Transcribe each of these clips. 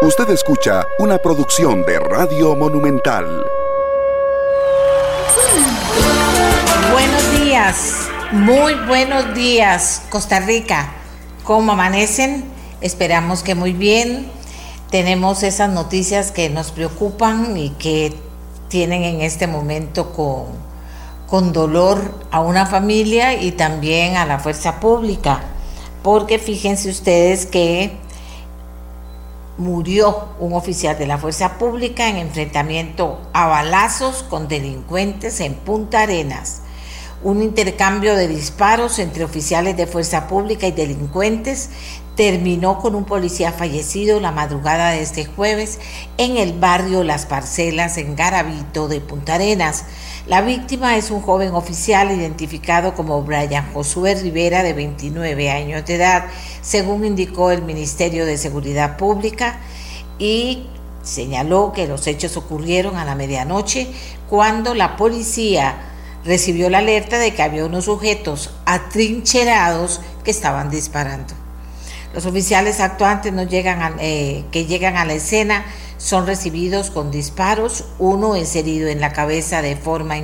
Usted escucha una producción de Radio Monumental. Buenos días, muy buenos días, Costa Rica. ¿Cómo amanecen? Esperamos que muy bien. Tenemos esas noticias que nos preocupan y que tienen en este momento con dolor a una familia y también a la fuerza pública, porque fíjense ustedes que murió un oficial de la fuerza pública en enfrentamiento a balazos con delincuentes en Punta Arenas. Un intercambio de disparos entre oficiales de fuerza pública y delincuentes terminó con un policía fallecido la madrugada de este jueves en el barrio Las Parcelas, en Garavito de Punta Arenas. La víctima es un joven oficial identificado como Bryan Josué Rivera, de 29 años de edad, según indicó el Ministerio de Seguridad Pública, y señaló que los hechos ocurrieron a la medianoche, cuando la policía recibió la alerta de que había unos sujetos atrincherados que estaban disparando. Los oficiales actuantes que llegan a la escena son recibidos con disparos. Uno es herido en la cabeza y de forma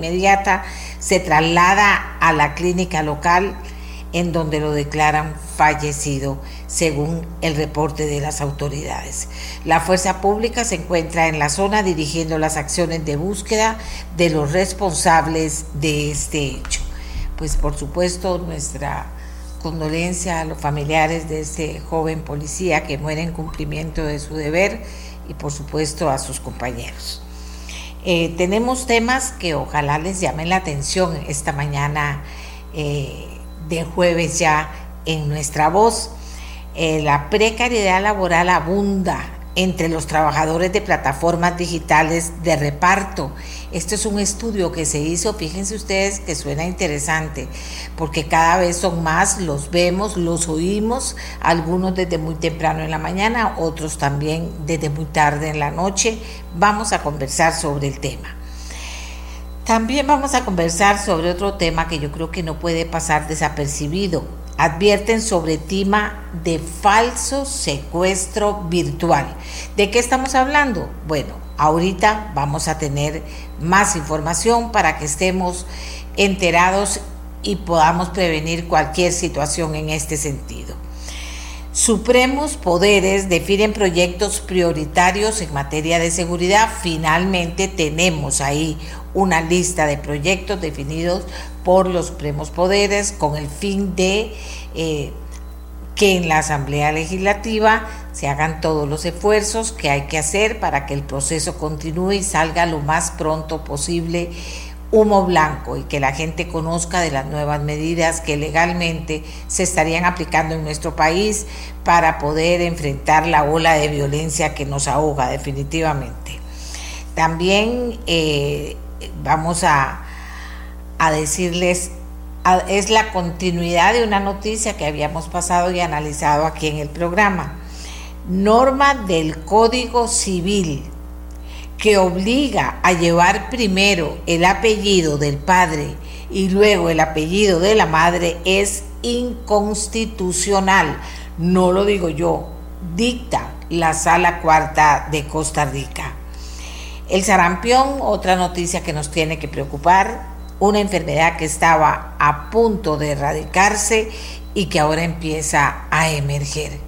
inmediata se traslada a la clínica local, en donde lo declaran fallecido, según el reporte de las autoridades. La fuerza pública se encuentra en la zona dirigiendo las acciones de búsqueda de los responsables de este hecho. Pues por supuesto, nuestra condolencia a los familiares de este joven policía que muere en cumplimiento de su deber, y por supuesto a sus compañeros. Tenemos temas que ojalá les llamen la atención esta mañana de jueves ya en nuestra voz. La precariedad laboral abunda entre los trabajadores de plataformas digitales de reparto. Esto es un estudio que se hizo, fíjense ustedes que suena interesante, porque cada vez son más, los vemos, los oímos, algunos desde muy temprano en la mañana, otros también desde muy tarde en la noche. Vamos a conversar sobre el tema. También vamos a conversar sobre otro tema que yo creo que no puede pasar desapercibido. Advierten sobre tema de falso secuestro virtual. ¿De qué estamos hablando? Bueno, ahorita vamos a tener más información para que estemos enterados y podamos prevenir cualquier situación en este sentido. Supremos poderes definen proyectos prioritarios en materia de seguridad. Finalmente tenemos ahí una lista de proyectos definidos por los supremos poderes con el fin de que en la Asamblea Legislativa se hagan todos los esfuerzos que hay que hacer para que el proceso continúe y salga lo más pronto posible humo blanco, y que la gente conozca de las nuevas medidas que legalmente se estarían aplicando en nuestro país para poder enfrentar la ola de violencia que nos ahoga definitivamente. También vamos a decirles, es la continuidad de una noticia que habíamos pasado y analizado aquí en el programa. Norma del Código Civil que obliga a llevar primero el apellido del padre y luego el apellido de la madre es inconstitucional. No lo digo yo, dicta la Sala Cuarta de Costa Rica. El sarampión, otra noticia que nos tiene que preocupar, una enfermedad que estaba a punto de erradicarse y que ahora empieza a emerger.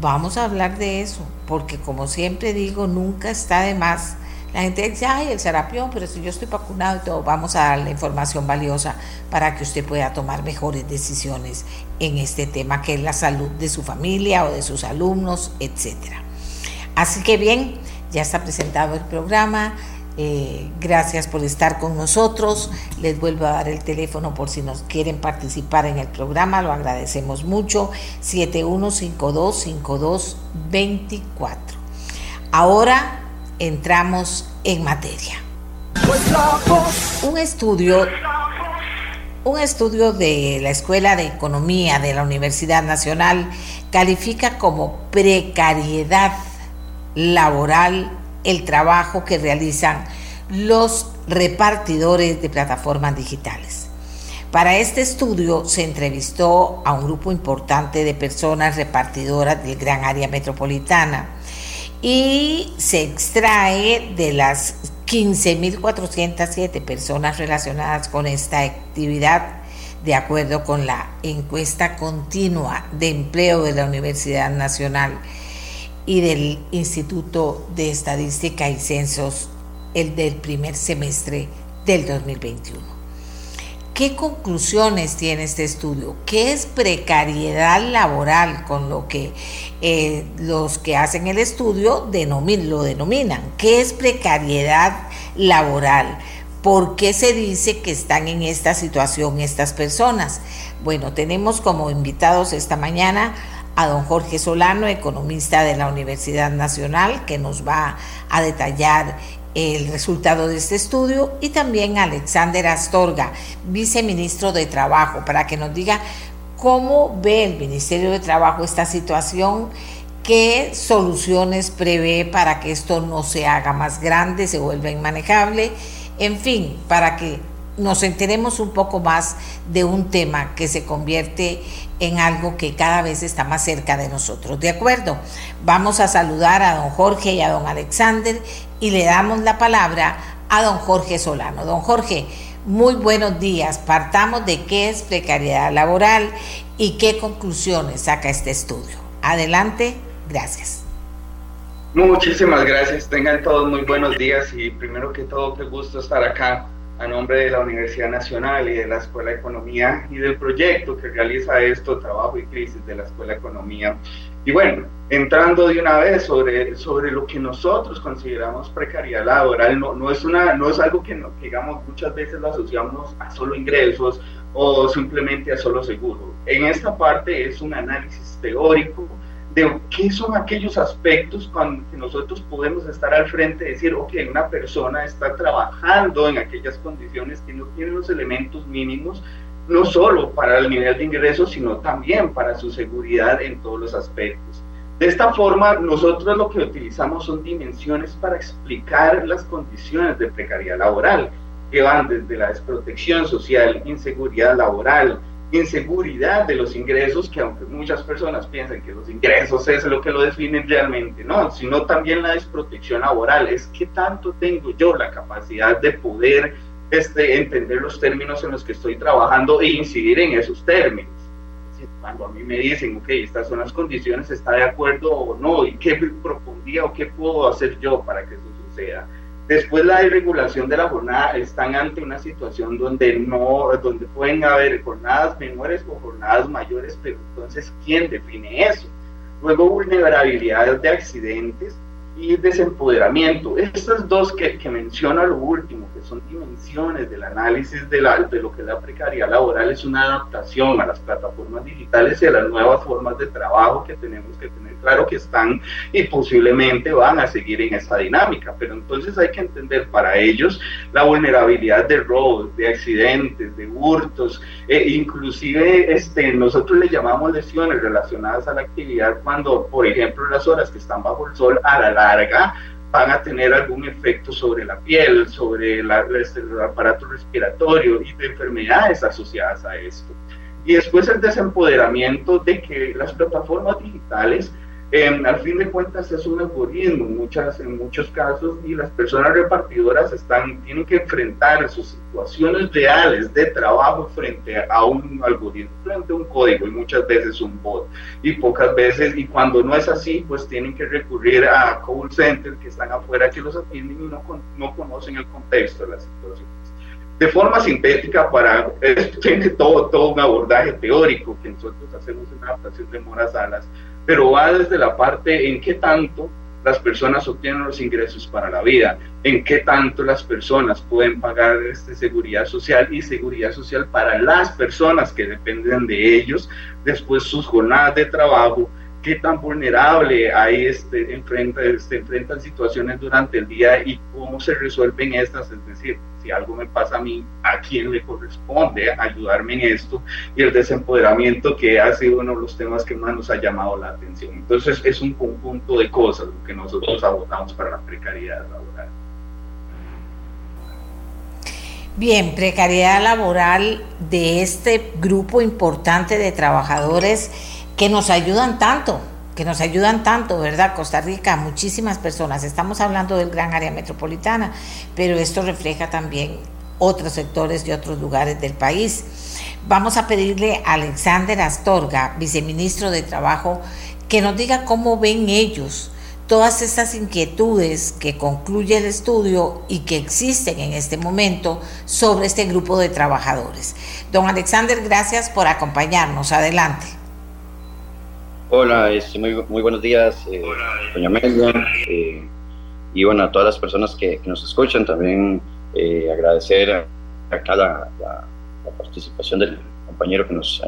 Vamos a hablar de eso, porque como siempre digo, nunca está de más. La gente dice, ay, el sarampión, pero si yo estoy vacunado y todo. Vamos a darle información valiosa para que usted pueda tomar mejores decisiones en este tema, que es la salud de su familia o de sus alumnos, etcétera. Así que bien, ya está presentado el programa, gracias por estar con nosotros. Les vuelvo a dar el teléfono por si nos quieren participar en el programa, lo agradecemos mucho, 71525224. Ahora entramos en materia. Un estudio de la Escuela de Economía de la Universidad Nacional califica como precariedad laboral el trabajo que realizan los repartidores de plataformas digitales. Para este estudio se entrevistó a un grupo importante de personas repartidoras del gran área metropolitana y se extrae de las 15.407 personas relacionadas con esta actividad, de acuerdo con la encuesta continua de empleo de la Universidad Nacional y del Instituto de Estadística y Censos, el del primer semestre del 2021. ¿Qué conclusiones tiene este estudio? ¿Qué es precariedad laboral, con lo que los que hacen el estudio lo denominan? ¿Qué es precariedad laboral? ¿Por qué se dice que están en esta situación estas personas? Bueno, tenemos como invitados esta mañana a don Jorge Solano, economista de la Universidad Nacional, que nos va a detallar el resultado de este estudio, y también a Alexander Astorga, viceministro de Trabajo, para que nos diga cómo ve el Ministerio de Trabajo esta situación, qué soluciones prevé para que esto no se haga más grande, se vuelva inmanejable, en fin, para que nos enteremos un poco más de un tema que se convierte en algo que cada vez está más cerca de nosotros. ¿De acuerdo? Vamos a saludar a don Jorge y a don Alexander y le damos la palabra a don Jorge Solano. Don Jorge, muy buenos días. Partamos de qué es precariedad laboral y qué conclusiones saca este estudio. Adelante, gracias. Muchísimas gracias. Tengan todos muy buenos días y primero que todo, qué gusto estar acá a nombre de la Universidad Nacional y de la Escuela de Economía y del proyecto que realiza esto, Trabajo y Crisis, de la Escuela de Economía. Y bueno, entrando de una vez sobre lo que nosotros consideramos precariedad laboral, no es algo que digamos muchas veces lo asociamos a solo ingresos o simplemente a solo seguro. En esta parte es un análisis teórico de qué son aquellos aspectos con que nosotros podemos estar al frente y decir, ok, una persona está trabajando en aquellas condiciones que no tienen los elementos mínimos, no solo para el nivel de ingresos, sino también para su seguridad en todos los aspectos. De esta forma, nosotros lo que utilizamos son dimensiones para explicar las condiciones de precariedad laboral, que van desde la desprotección social, inseguridad laboral, inseguridad de los ingresos, que aunque muchas personas piensan que los ingresos es lo que lo definen realmente, no, sino también la desprotección laboral, es qué tanto tengo yo la capacidad de poder entender los términos en los que estoy trabajando e incidir en esos términos. Cuando a mí me dicen, ok, estas son las condiciones, ¿está de acuerdo o no? ¿Y qué propondría o qué puedo hacer yo para que eso suceda? Después, la desregulación de la jornada. Están ante una situación donde pueden haber jornadas menores o jornadas mayores, pero entonces, ¿quién define eso? Luego, vulnerabilidad de accidentes y desempoderamiento. Estas dos que menciono a lo último, que son dimensiones del análisis de lo que es la precariedad laboral, es una adaptación a las plataformas digitales y a las nuevas formas de trabajo que tenemos que tener claro que están y posiblemente van a seguir en esa dinámica, pero entonces hay que entender para ellos la vulnerabilidad de robos, de accidentes, de hurtos, inclusive nosotros le llamamos lesiones relacionadas a la actividad cuando, por ejemplo, las horas que están bajo el sol a la larga van a tener algún efecto sobre la piel, sobre el aparato respiratorio y de enfermedades asociadas a esto. Y después el desempoderamiento de que las plataformas digitales, al fin de cuentas, es un algoritmo en muchos casos, y las personas repartidoras tienen que enfrentar sus situaciones reales de trabajo frente a un algoritmo, frente a un código, y muchas veces un bot, y cuando no es así, pues tienen que recurrir a call centers que están afuera, que los atienden y no conocen el contexto de la situación. De forma sintética, tiene todo un abordaje teórico que nosotros hacemos en la adaptación de Mora Salas, pero va desde la parte en qué tanto las personas obtienen los ingresos para la vida, en qué tanto las personas pueden pagar seguridad social y seguridad social para las personas que dependen de ellos, después sus jornadas de trabajo, qué tan vulnerable ahí enfrentan situaciones durante el día y cómo se resuelven estas, es decir, si algo me pasa a mí, ¿a quién le corresponde ayudarme en esto? Y el desempoderamiento, que ha sido uno de los temas que más nos ha llamado la atención. Entonces, es un conjunto de cosas lo que nosotros abordamos para la precariedad laboral. Bien, precariedad laboral de este grupo importante de trabajadores que nos ayudan tanto, ¿verdad? Costa Rica, muchísimas personas. Estamos hablando del gran área metropolitana, pero esto refleja también otros sectores y otros lugares del país. Vamos a pedirle a Alexander Astorga, viceministro de Trabajo, que nos diga cómo ven ellos todas estas inquietudes que concluye el estudio y que existen en este momento sobre este grupo de trabajadores. Don Alexander, gracias por acompañarnos. Adelante. Hola, muy buenos días, doña Amelia, y bueno, a todas las personas que nos escuchan. También agradecer acá la participación del compañero que nos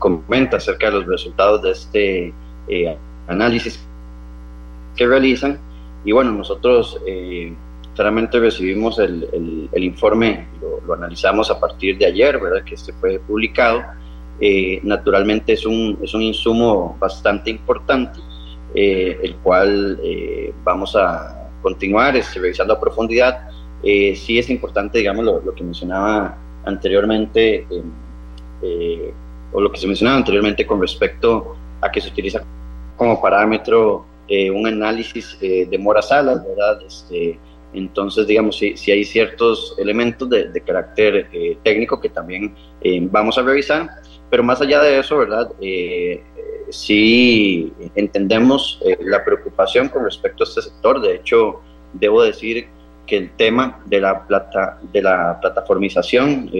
comenta acerca de los resultados de este análisis que realizan. Y bueno, nosotros claramente recibimos el informe, lo analizamos a partir de ayer, ¿verdad?, que este fue publicado. Naturalmente es un insumo bastante importante, el cual vamos a continuar revisando a profundidad. Sí es importante, digamos, lo que mencionaba anteriormente, o lo que se mencionaba anteriormente con respecto a que se utiliza como parámetro un análisis de Mora Salas, ¿verdad? Entonces, digamos, si hay ciertos elementos de carácter técnico que también vamos a revisar. Pero más allá de eso, ¿verdad? Sí entendemos la preocupación con respecto a este sector. De hecho, debo decir que el tema de la plataformización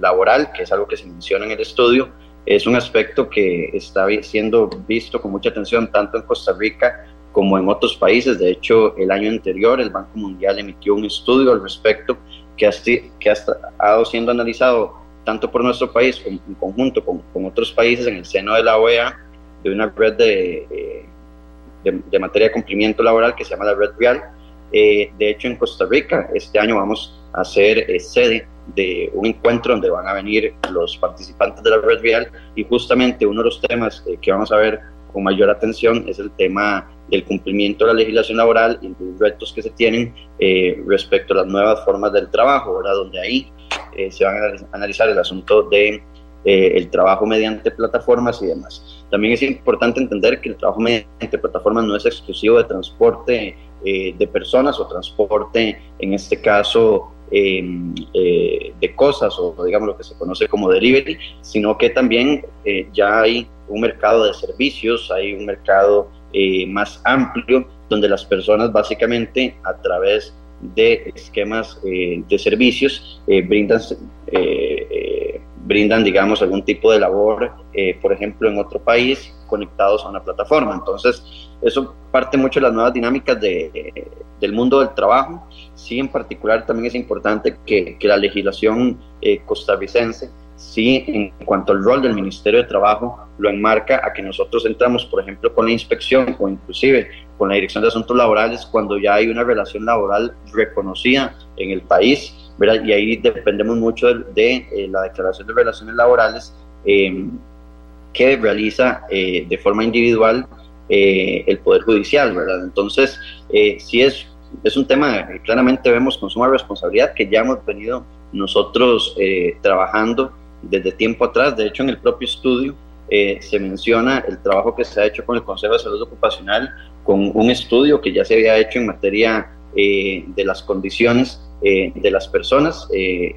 laboral, que es algo que se menciona en el estudio, es un aspecto que está siendo visto con mucha atención tanto en Costa Rica como en otros países. De hecho, el año anterior el Banco Mundial emitió un estudio al respecto que ha estado siendo analizado tanto por nuestro país como en conjunto con otros países en el seno de la OEA, de una red de materia de cumplimiento laboral que se llama la Red Real. De hecho, en Costa Rica este año vamos a ser sede de un encuentro donde van a venir los participantes de la Red Real, y justamente uno de los temas que vamos a ver con mayor atención es el tema del cumplimiento de la legislación laboral y los retos que se tienen respecto a las nuevas formas del trabajo, ¿verdad?, donde ahí se van a analizar el asunto de el trabajo mediante plataformas y demás. También es importante entender que el trabajo mediante plataformas no es exclusivo de transporte de personas o transporte, en este caso, de cosas, o digamos lo que se conoce como delivery, sino que también ya hay un mercado de servicios, hay un mercado más amplio, donde las personas básicamente a través de esquemas de servicios brindan, digamos, algún tipo de labor, por ejemplo, en otro país, conectados a una plataforma. Entonces, eso parte mucho de las nuevas dinámicas del mundo del trabajo. Sí, en particular, también es importante que la legislación costarricense, sí, en cuanto al rol del Ministerio de Trabajo, lo enmarca a que nosotros entramos, por ejemplo, con la inspección o inclusive con la Dirección de Asuntos Laborales cuando ya hay una relación laboral reconocida en el país, ¿verdad? Y ahí dependemos mucho de la declaración de relaciones laborales que realiza de forma individual el Poder Judicial, ¿verdad? Entonces, sí es un tema que claramente vemos con suma responsabilidad, que ya hemos venido nosotros trabajando desde tiempo atrás. De hecho, en el propio estudio se menciona el trabajo que se ha hecho con el Consejo de Salud Ocupacional, con un estudio que ya se había hecho en materia de las condiciones de las personas en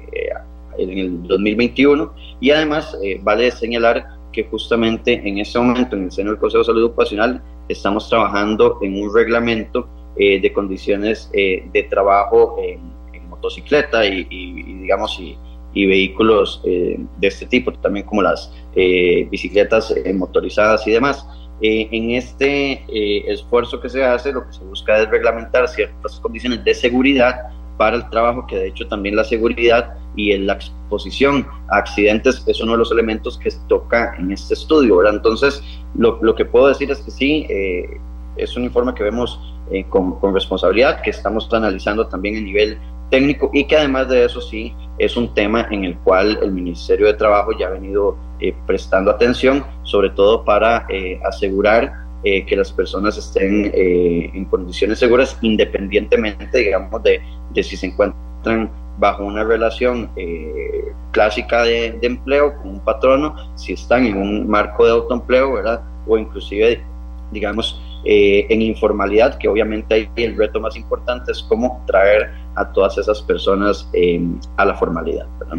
el 2021, y además vale señalar que justamente en este momento en el seno del Consejo de Salud Ocupacional estamos trabajando en un reglamento de condiciones de trabajo en motocicleta y digamos y vehículos de este tipo, también como las bicicletas motorizadas y demás. En este esfuerzo que se hace, lo que se busca es reglamentar ciertas condiciones de seguridad para el trabajo, que de hecho también la seguridad y la exposición a accidentes es uno de los elementos que se toca en este estudio, ¿verdad? Entonces, lo que puedo decir es que sí, es un informe que vemos con responsabilidad, que estamos analizando también a nivel técnico, y que además de eso sí es un tema en el cual el Ministerio de Trabajo ya ha venido prestando atención, sobre todo para asegurar que las personas estén en condiciones seguras, independientemente, digamos, de si se encuentran bajo una relación clásica de empleo con un patrono, si están en un marco de autoempleo, ¿verdad? O inclusive, digamos, en informalidad, que obviamente ahí el reto más importante es cómo traer a todas esas personas a la formalidad, ¿verdad?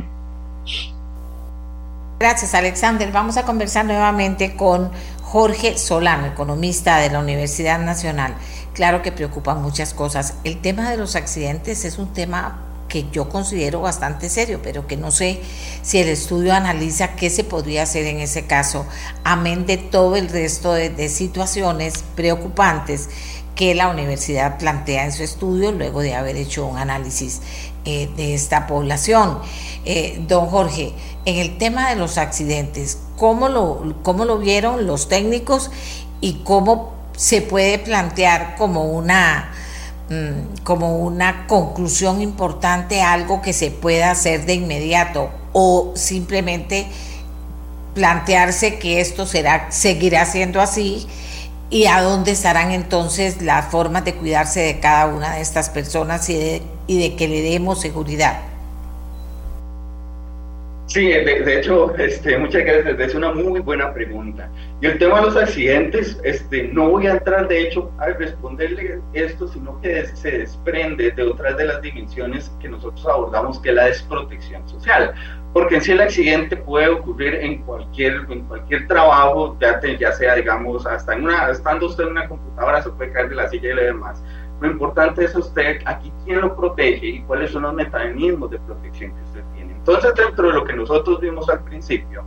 Gracias, Alexander. Vamos a conversar nuevamente con Jorge Solano, economista de la Universidad Nacional. Claro que preocupan muchas cosas. El tema de los accidentes es un tema que yo considero bastante serio, pero que no sé si el estudio analiza qué se podría hacer en ese caso, amén de todo el resto de situaciones preocupantes que la universidad plantea en su estudio luego de haber hecho un análisis de esta población. Don Jorge, en el tema de los accidentes, ¿cómo lo vieron los técnicos y cómo se puede plantear como una conclusión importante, algo que se pueda hacer de inmediato, o simplemente plantearse que esto seguirá siendo así, y a dónde estarán entonces las formas de cuidarse de cada una de estas personas y de que le demos seguridad? Sí, de hecho, muchas gracias, es una muy buena pregunta. Y el tema de los accidentes, no voy a entrar de hecho a responderle esto, sino que se desprende de otras de las dimensiones que nosotros abordamos, que es la desprotección social, porque en sí el accidente puede ocurrir en cualquier trabajo, ya sea, digamos, estando usted en una computadora se puede caer de la silla y lo demás. Lo importante es usted, aquí quién lo protege y cuáles son los mecanismos de protección que usted tiene. Entonces, dentro de lo que nosotros vimos al principio,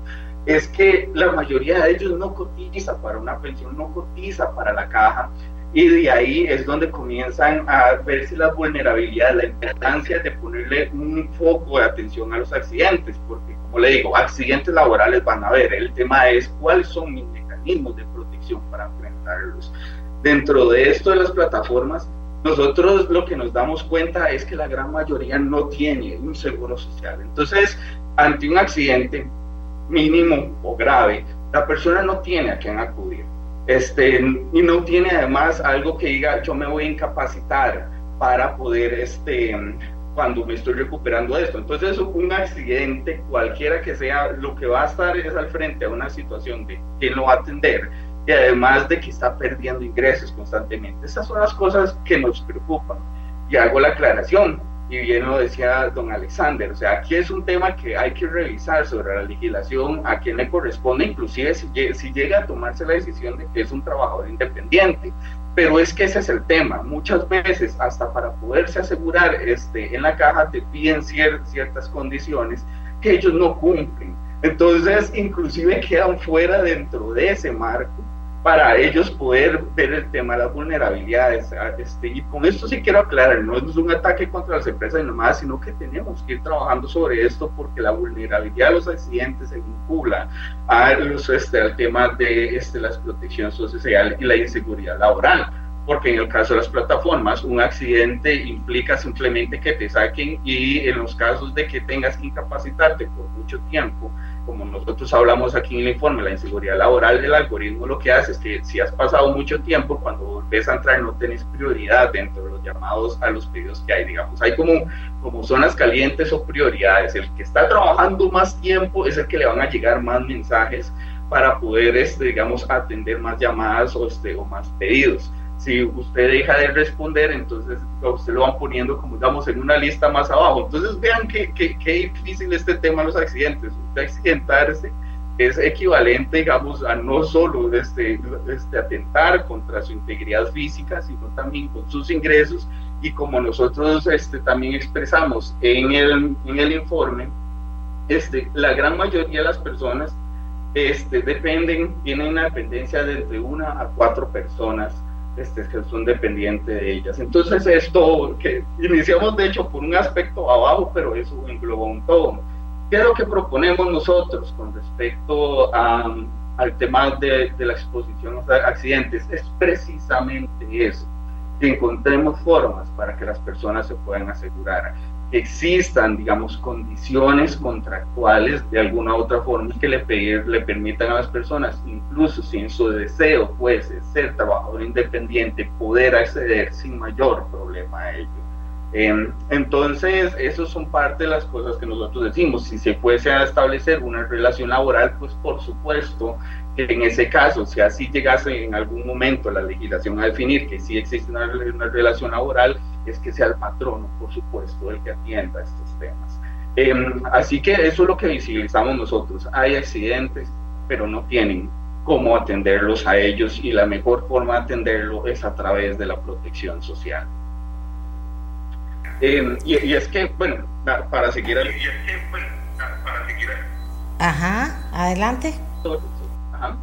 es que la mayoría de ellos no cotiza para una pensión, no cotiza para la caja, y de ahí es donde comienzan a verse las vulnerabilidades, la importancia de ponerle un foco de atención a los accidentes, porque, como le digo, accidentes laborales van a haber. El tema es cuáles son mis mecanismos de protección para enfrentarlos. Dentro de esto de las plataformas, nosotros lo que nos damos cuenta es que la gran mayoría no tiene un seguro social. Entonces, ante un accidente mínimo o grave, la persona no tiene a quién acudir. Y no tiene además algo que diga, yo me voy a incapacitar para poder, cuando me estoy recuperando de esto. Entonces, un accidente, cualquiera que sea, lo que va a estar es al frente a una situación de quién lo va a atender, y además de que está perdiendo ingresos constantemente. Esas son las cosas que nos preocupan. Y hago la aclaración, y bien lo decía don Alexander, o sea, aquí es un tema que hay que revisar sobre la legislación, a quién le corresponde, inclusive si llega a tomarse la decisión de que es un trabajador independiente. Pero es que ese es el tema. Muchas veces, hasta para poderse asegurar en la caja, te piden ciertas condiciones que ellos no cumplen. Entonces, inclusive quedan fuera dentro de ese marco para ellos poder ver el tema de las vulnerabilidades. Y con esto sí quiero aclarar, no es un ataque contra las empresas nomás, sino que tenemos que ir trabajando sobre esto, porque la vulnerabilidad de los accidentes se vincula al tema de la desprotección social y la inseguridad laboral, porque en el caso de las plataformas, un accidente implica simplemente que te saquen, y en los casos de que tengas que incapacitarte por mucho tiempo, como nosotros hablamos aquí en el informe, la inseguridad laboral, el algoritmo lo que hace es que si has pasado mucho tiempo, cuando volvés a entrar no tenés prioridad dentro de los llamados a los pedidos que hay, digamos. Hay como zonas calientes o prioridades. El que está trabajando más tiempo es el que le van a llegar más mensajes para poder, digamos, atender más llamadas o más pedidos. Si usted deja de responder, entonces usted lo van poniendo, como digamos, en una lista más abajo. Entonces vean qué difícil este tema de los accidentes. Usted accidentarse es equivalente, digamos, a no solo atentar contra su integridad física, sino también con sus ingresos. Y como nosotros también expresamos en el informe, la gran mayoría de las personas tienen una dependencia de entre 1 a 4 personas que son dependientes de ellas. Entonces, esto que iniciamos de hecho por un aspecto abajo, pero eso engloba un todo. ¿Qué es lo que proponemos nosotros con respecto al tema de la exposición a accidentes? Es precisamente eso, que encontremos formas para que las personas se puedan asegurar, que existan, digamos, condiciones contractuales de alguna u otra forma que le permitan a las personas, incluso si en su deseo fuese ser trabajador independiente, poder acceder sin mayor problema a ello. Entonces, eso son parte de las cosas que nosotros decimos. Si se fuese a establecer una relación laboral, pues por supuesto que en ese caso, si así llegase en algún momento la legislación a definir que sí existe una relación laboral, es que sea el patrono, por supuesto, el que atienda estos temas. Así que eso es lo que visibilizamos nosotros. Hay accidentes, pero no tienen cómo atenderlos a ellos, y la mejor forma de atenderlo es a través de la protección social. Y es que, bueno, para seguir... Ajá, adelante. Ajá.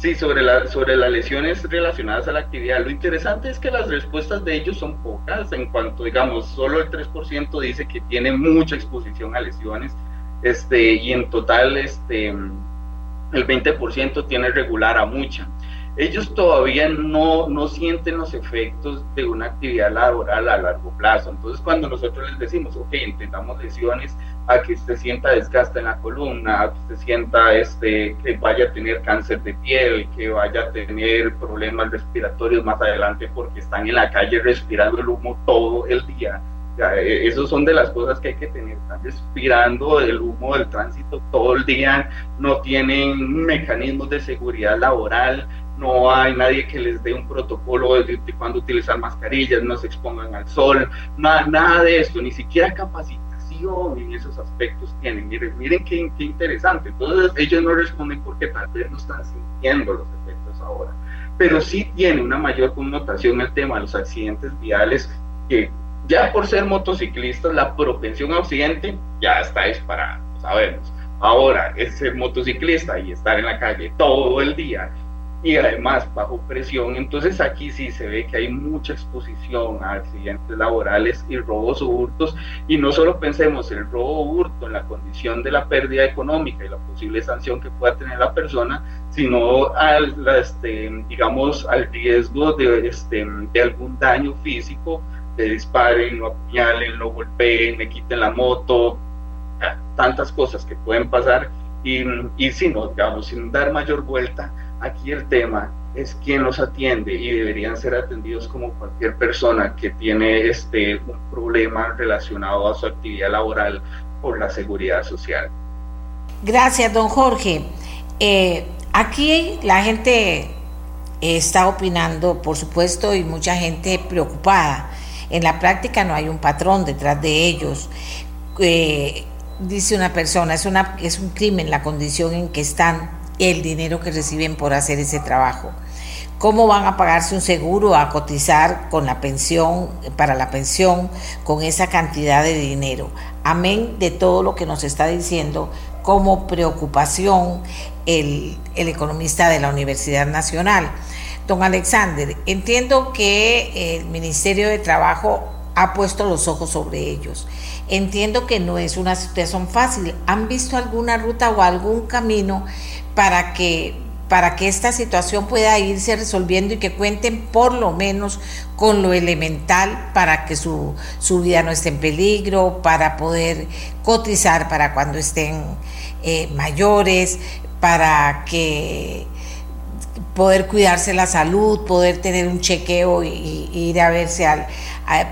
Sí, sobre las lesiones relacionadas a la actividad, lo interesante es que las respuestas de ellos son pocas, en cuanto, digamos, solo el 3% dice que tiene mucha exposición a lesiones, y en total, el 20% tiene regular a mucha. Ellos todavía no sienten los efectos de una actividad laboral a largo plazo. Entonces, cuando nosotros les decimos, ok, entendamos lesiones a que usted sienta desgaste en la columna, a que usted sienta que vaya a tener cáncer de piel, que vaya a tener problemas respiratorios más adelante porque están en la calle respirando el humo todo el día. Esas son de las cosas que hay que tener, están respirando el humo del tránsito todo el día, no tienen mecanismos de seguridad laboral, no hay nadie que les dé un protocolo de cuándo utilizar mascarillas, no se expongan al sol, nada de esto, ni siquiera capacitación en esos aspectos tienen. Miren qué interesante. Entonces ellos no responden porque tal vez no están sintiendo los efectos ahora, pero sí tiene una mayor connotación el tema de los accidentes viales, que ya por ser motociclistas la propensión a accidente ya está disparada, sabemos. Ahora, es ser motociclista y estar en la calle todo el día, y además bajo presión, entonces aquí sí se ve que hay mucha exposición a accidentes laborales y robos o hurtos, y no solo pensemos el robo o hurto en la condición de la pérdida económica y la posible sanción que pueda tener la persona, sino al riesgo de algún daño físico, le disparen, lo apuñalen, lo golpeen, le quiten la moto, tantas cosas que pueden pasar. Y si no, digamos, sin dar mayor vuelta, aquí el tema es quién los atiende, y deberían ser atendidos como cualquier persona que tiene un problema relacionado a su actividad laboral por la seguridad social. Gracias, don Jorge. Aquí la gente está opinando, por supuesto, y mucha gente preocupada. En la práctica no hay un patrón detrás de ellos. Dice una persona, es un crimen la condición en que están, el dinero que reciben por hacer ese trabajo. ¿Cómo van a pagarse un seguro, a cotizar con la pensión, para la pensión, con esa cantidad de dinero? Amén de todo lo que nos está diciendo como preocupación el economista de la Universidad Nacional. Don Alexander, entiendo que el Ministerio de Trabajo ha puesto los ojos sobre ellos. Entiendo que no es una situación fácil. ¿Han visto alguna ruta o algún camino para que esta situación pueda irse resolviendo y que cuenten por lo menos con lo elemental para que su vida no esté en peligro, para poder cotizar para cuando estén mayores, para que poder cuidarse la salud, poder tener un chequeo y ir a verse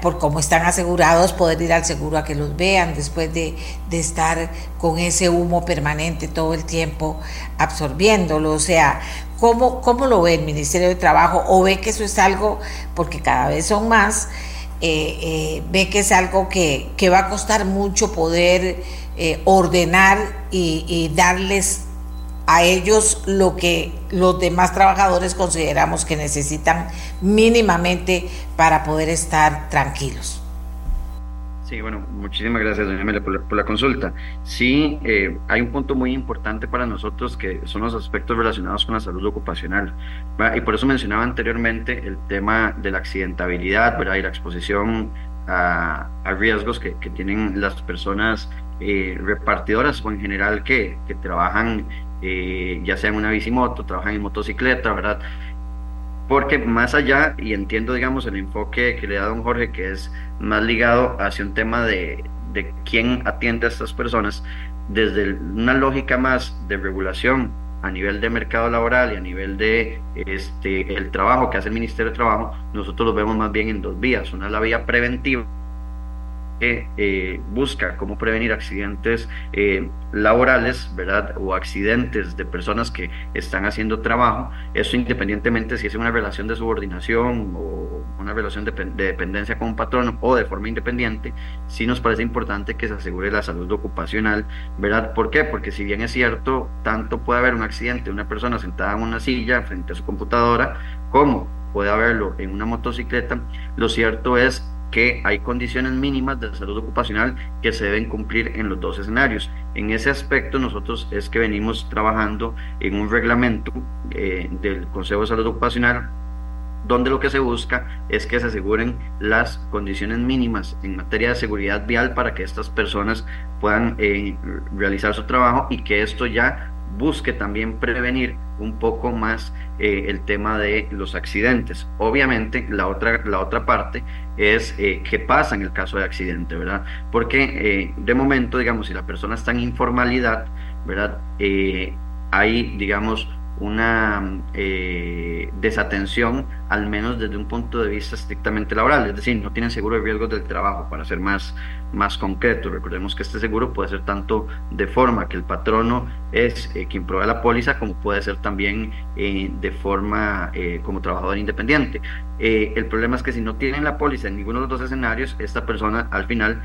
por cómo están asegurados, poder ir al seguro a que los vean después de estar con ese humo permanente todo el tiempo absorbiéndolo? O sea, ¿cómo lo ve el Ministerio de Trabajo? ¿O ve que eso es algo, porque cada vez son más, ve que es algo que va a costar mucho poder ordenar y darles a ellos lo que los demás trabajadores consideramos que necesitan mínimamente para poder estar tranquilos? Sí, bueno, muchísimas gracias, doña Amelia, por la consulta. Sí, hay un punto muy importante para nosotros que son los aspectos relacionados con la salud ocupacional, ¿verdad? Y por eso mencionaba anteriormente el tema de la accidentabilidad, ¿verdad? Y la exposición a riesgos que tienen las personas repartidoras o en general que trabajan ya sea en una bicimoto, trabajan en motocicleta, ¿verdad? Porque más allá, y entiendo, digamos, el enfoque que le da don Jorge, que es más ligado hacia un tema de quién atiende a estas personas, desde una lógica más de regulación a nivel de mercado laboral y a nivel de el trabajo que hace el Ministerio de Trabajo, nosotros los vemos más bien en dos vías. Una es la vía preventiva, que busca cómo prevenir accidentes laborales, ¿verdad? O accidentes de personas que están haciendo trabajo, eso independientemente si es una relación de subordinación o una relación de dependencia con un patrón o de forma independiente. Sí nos parece importante que se asegure la salud ocupacional, ¿verdad? ¿Por qué? Porque si bien es cierto, tanto puede haber un accidente de una persona sentada en una silla frente a su computadora, como puede haberlo en una motocicleta, lo cierto es que hay condiciones mínimas de salud ocupacional que se deben cumplir en los dos escenarios. En ese aspecto nosotros es que venimos trabajando en un reglamento del Consejo de Salud Ocupacional, donde lo que se busca es que se aseguren las condiciones mínimas en materia de seguridad vial para que estas personas puedan realizar su trabajo, y que esto ya busque también prevenir un poco más el tema de los accidentes. Obviamente la otra parte es qué pasa en el caso de accidente, ¿verdad? Porque de momento, digamos, si la persona está en informalidad, ¿verdad? Hay, digamos, una desatención, al menos desde un punto de vista estrictamente laboral, es decir, no tienen seguro de riesgos del trabajo, para ser más concreto. Recordemos que este seguro puede ser tanto de forma que el patrono es quien provee la póliza, como puede ser también de forma como trabajador independiente. El problema es que si no tienen la póliza en ninguno de los dos escenarios, esta persona al final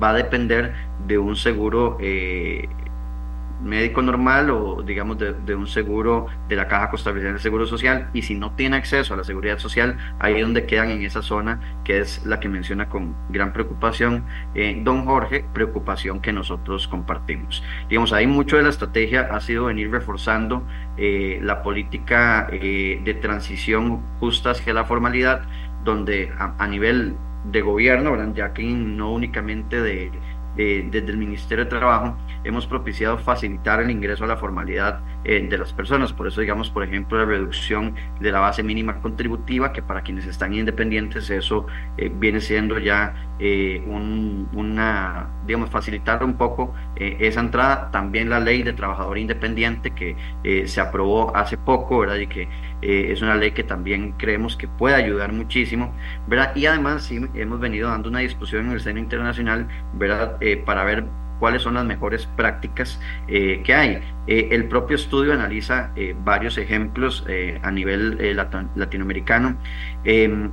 va a depender de un seguro médico normal, o digamos de un seguro de la Caja Costarricense del Seguro Social, y si no tiene acceso a la seguridad social, ahí es donde quedan en esa zona que es la que menciona con gran preocupación don Jorge, preocupación que nosotros compartimos. Digamos, ahí mucho de la estrategia ha sido venir reforzando la política de transición justa hacia la formalidad, donde a nivel de gobierno, ¿verdad? Ya que no únicamente de desde el Ministerio de Trabajo hemos propiciado facilitar el ingreso a la formalidad de las personas. Por eso, digamos, por ejemplo, la reducción de la base mínima contributiva, que para quienes están independientes eso viene siendo ya digamos, facilitar un poco esa entrada. También la ley de trabajador independiente que se aprobó hace poco, ¿verdad? Y que es una ley que también creemos que puede ayudar muchísimo, ¿verdad? Y además sí hemos venido dando una discusión en el seno internacional, ¿verdad? Para ver cuáles son las mejores prácticas que hay. El propio estudio analiza varios ejemplos a nivel latinoamericano.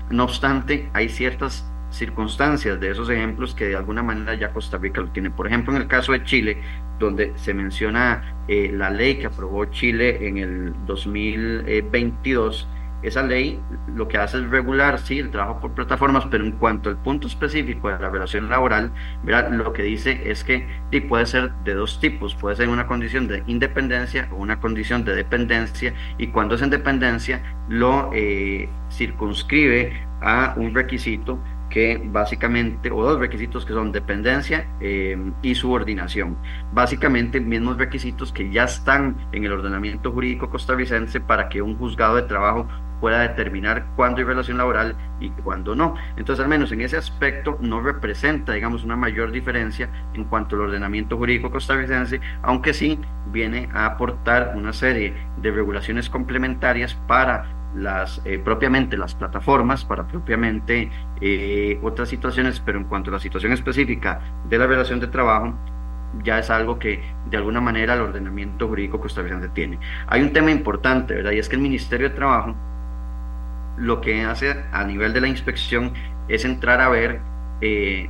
No obstante, hay ciertas circunstancias de esos ejemplos que de alguna manera ya Costa Rica lo tiene. Por ejemplo, en el caso de Chile, donde se menciona la ley que aprobó Chile en el 2022, esa ley lo que hace es regular, sí, el trabajo por plataformas, pero en cuanto al punto específico de la relación laboral, ¿verdad? Lo que dice es que puede ser de dos tipos, puede ser una condición de independencia o una condición de dependencia, y cuando es en dependencia lo circunscribe a un requisito que básicamente, o dos requisitos que son dependencia y subordinación, básicamente mismos requisitos que ya están en el ordenamiento jurídico costarricense para que un juzgado de trabajo pueda determinar cuándo hay relación laboral y cuándo no. Entonces, al menos en ese aspecto no representa, digamos, una mayor diferencia en cuanto al ordenamiento jurídico costarricense, aunque sí viene a aportar una serie de regulaciones complementarias para propiamente las plataformas, para propiamente otras situaciones, pero en cuanto a la situación específica de la relación de trabajo, ya es algo que de alguna manera el ordenamiento jurídico costarricense tiene. Hay un tema importante, ¿verdad? Y es que el Ministerio de Trabajo lo que hace a nivel de la inspección es entrar a ver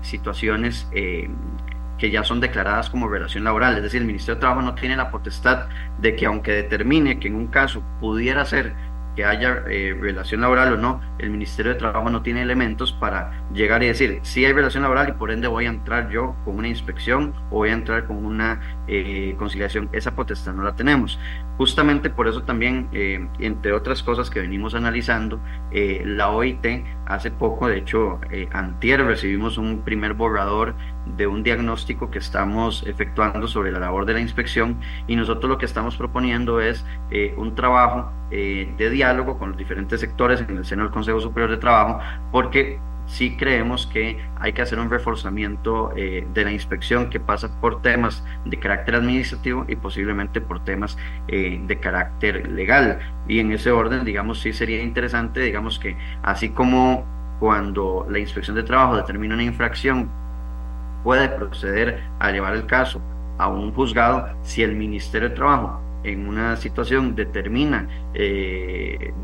situaciones que ya son declaradas como relación laboral. Es decir, el Ministerio de Trabajo no tiene la potestad de que, aunque determine que en un caso pudiera ser que haya relación laboral o no, el Ministerio de Trabajo no tiene elementos para llegar y decir si hay relación laboral y por ende voy a entrar yo con una inspección o voy a entrar con una conciliación. Esa potestad no la tenemos. Justamente por eso también, entre otras cosas que venimos analizando, la OIT hace poco, de hecho antier, recibimos un primer borrador de un diagnóstico que estamos efectuando sobre la labor de la inspección, y nosotros lo que estamos proponiendo es un trabajo de diálogo con los diferentes sectores en el seno del Consejo Superior de Trabajo, porque sí creemos que hay que hacer un reforzamiento de la inspección, que pasa por temas de carácter administrativo y posiblemente por temas de carácter legal. Y en ese orden, digamos, sí sería interesante, digamos, que así como cuando la inspección de trabajo determina una infracción, puede proceder a llevar el caso a un juzgado, si el Ministerio de Trabajo en una situación determina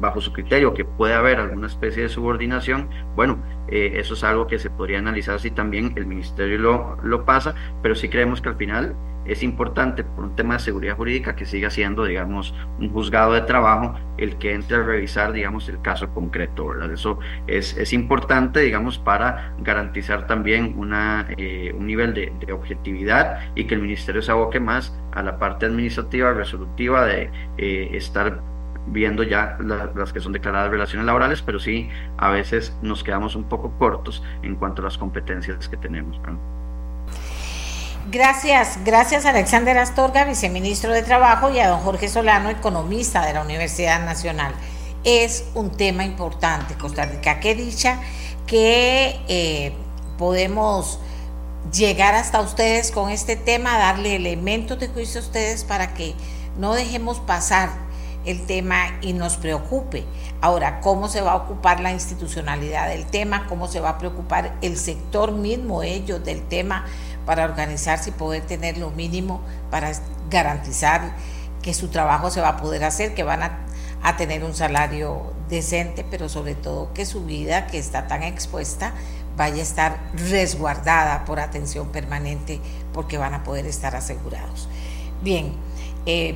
bajo su criterio que puede haber alguna especie de subordinación, bueno, eso es algo que se podría analizar si también el Ministerio lo pasa, pero sí creemos que al final es importante, por un tema de seguridad jurídica, que siga siendo, digamos, un juzgado de trabajo el que entre a revisar, digamos, el caso concreto, ¿verdad? Eso es importante, digamos, para garantizar también un nivel de objetividad y que el Ministerio se aboque más a la parte administrativa, resolutiva, de estar viendo ya las que son declaradas relaciones laborales, pero sí, a veces nos quedamos un poco cortos en cuanto a las competencias que tenemos, ¿verdad? Gracias Alexander Astorga, viceministro de Trabajo, y a don Jorge Solano, economista de la Universidad Nacional. Es un tema importante, Costa Rica. Qué dicha que podemos llegar hasta ustedes con este tema, darle elementos de juicio a ustedes para que no dejemos pasar el tema y nos preocupe. Ahora, ¿cómo se va a ocupar la institucionalidad del tema? ¿Cómo se va a preocupar el sector mismo, ellos, del tema, para organizarse y poder tener lo mínimo para garantizar que su trabajo se va a poder hacer, que van a tener un salario decente, pero sobre todo que su vida, que está tan expuesta, vaya a estar resguardada por atención permanente, porque van a poder estar asegurados? Bien,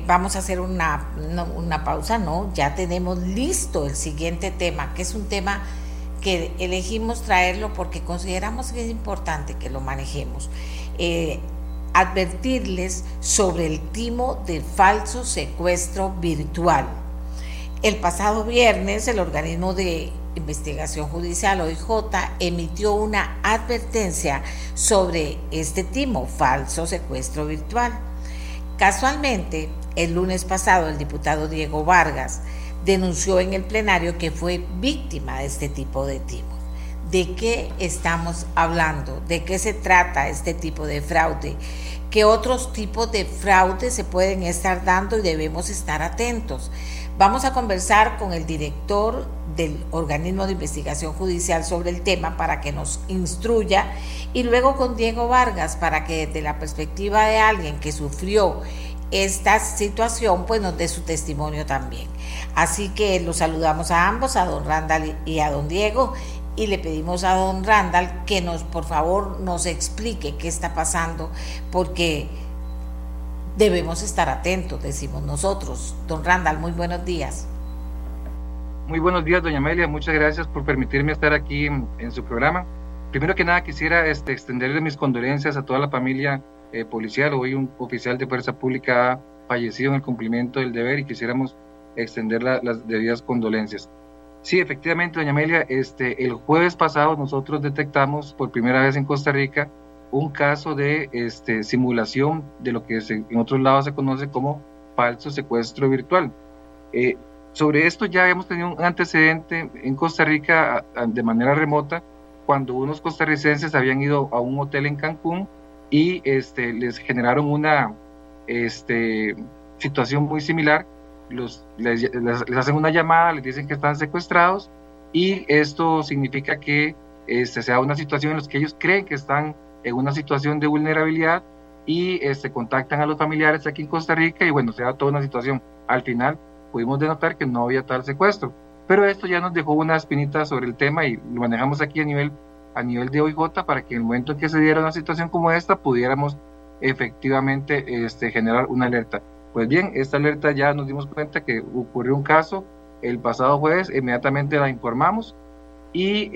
vamos a hacer una pausa, ¿no? Ya tenemos listo el siguiente tema, que es un tema que elegimos traerlo porque consideramos que es importante que lo manejemos. Advertirles sobre el timo de falso secuestro virtual. El pasado viernes, el Organismo de Investigación Judicial, OIJ, emitió una advertencia sobre este timo, falso secuestro virtual. Casualmente, el lunes pasado, el diputado Diego Vargas denunció en el plenario que fue víctima de este tipo de timo. ¿De qué estamos hablando? ¿De qué se trata este tipo de fraude? ¿Qué otros tipos de fraude se pueden estar dando y debemos estar atentos? Vamos a conversar con el director del Organismo de Investigación Judicial sobre el tema para que nos instruya, y luego con Diego Vargas para que, desde la perspectiva de alguien que sufrió esta situación, pues nos dé su testimonio también. Así que los saludamos a ambos, a don Randall y a don Diego, y le pedimos a don Randall que nos, por favor, nos explique qué está pasando, porque debemos estar atentos, decimos nosotros. Don Randall, muy buenos días. Muy buenos días, doña Amelia, muchas gracias por permitirme estar aquí en su programa. Primero que nada, quisiera extenderle mis condolencias a toda la familia policial. Hoy un oficial de fuerza pública ha fallecido en el cumplimiento del deber y quisiéramos extender las debidas condolencias. Sí, efectivamente, doña Amelia, el jueves pasado nosotros detectamos por primera vez en Costa Rica un caso de simulación de lo que en otros lados se conoce como falso secuestro virtual. Sobre esto ya hemos tenido un antecedente en Costa Rica de manera remota, cuando unos costarricenses habían ido a un hotel en Cancún y les generaron una situación muy similar. Les hacen una llamada, les dicen que están secuestrados, y esto significa que se da una situación en la que ellos creen que están en una situación de vulnerabilidad y contactan a los familiares aquí en Costa Rica, y bueno, se da toda una situación. Al final pudimos denotar que no había tal secuestro, pero esto ya nos dejó una espinita sobre el tema y lo manejamos aquí a nivel de OIJ, para que en el momento en que se diera una situación como esta pudiéramos efectivamente generar una alerta. Pues bien, esta alerta ya nos dimos cuenta que ocurrió un caso el pasado jueves, inmediatamente la informamos, y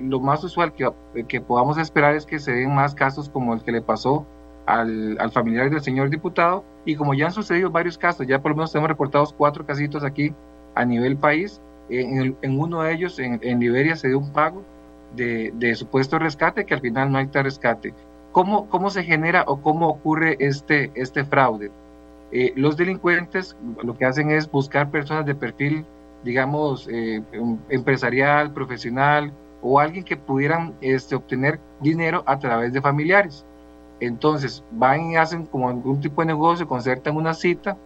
lo más usual que podamos esperar es que se den más casos como el que le pasó al familiar del señor diputado, y como ya han sucedido varios casos, ya por lo menos tenemos reportados 4 casitos aquí a nivel país. En uno de ellos, en Liberia, se dio un pago de supuesto rescate, que al final no hay tal rescate. ¿Cómo se genera o cómo ocurre este fraude? Los delincuentes lo que hacen es buscar personas de perfil, digamos, empresarial, profesional, o alguien que pudieran obtener dinero a través de familiares. Entonces van y hacen como algún tipo de negocio, concertan una cita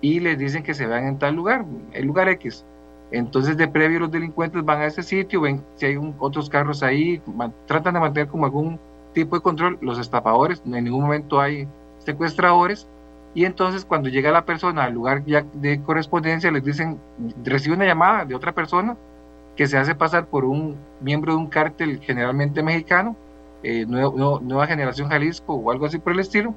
y les dicen que se vean en tal lugar, el lugar X. Entonces de previo los delincuentes van a ese sitio, ven si hay otros carros ahí, tratan de mantener como algún tipo de control. Los estafadores, en ningún momento hay secuestradores, y entonces cuando llega la persona al lugar ya de correspondencia les dicen, recibe una llamada de otra persona que se hace pasar por un miembro de un cártel generalmente mexicano, Nueva Generación Jalisco o algo así por el estilo,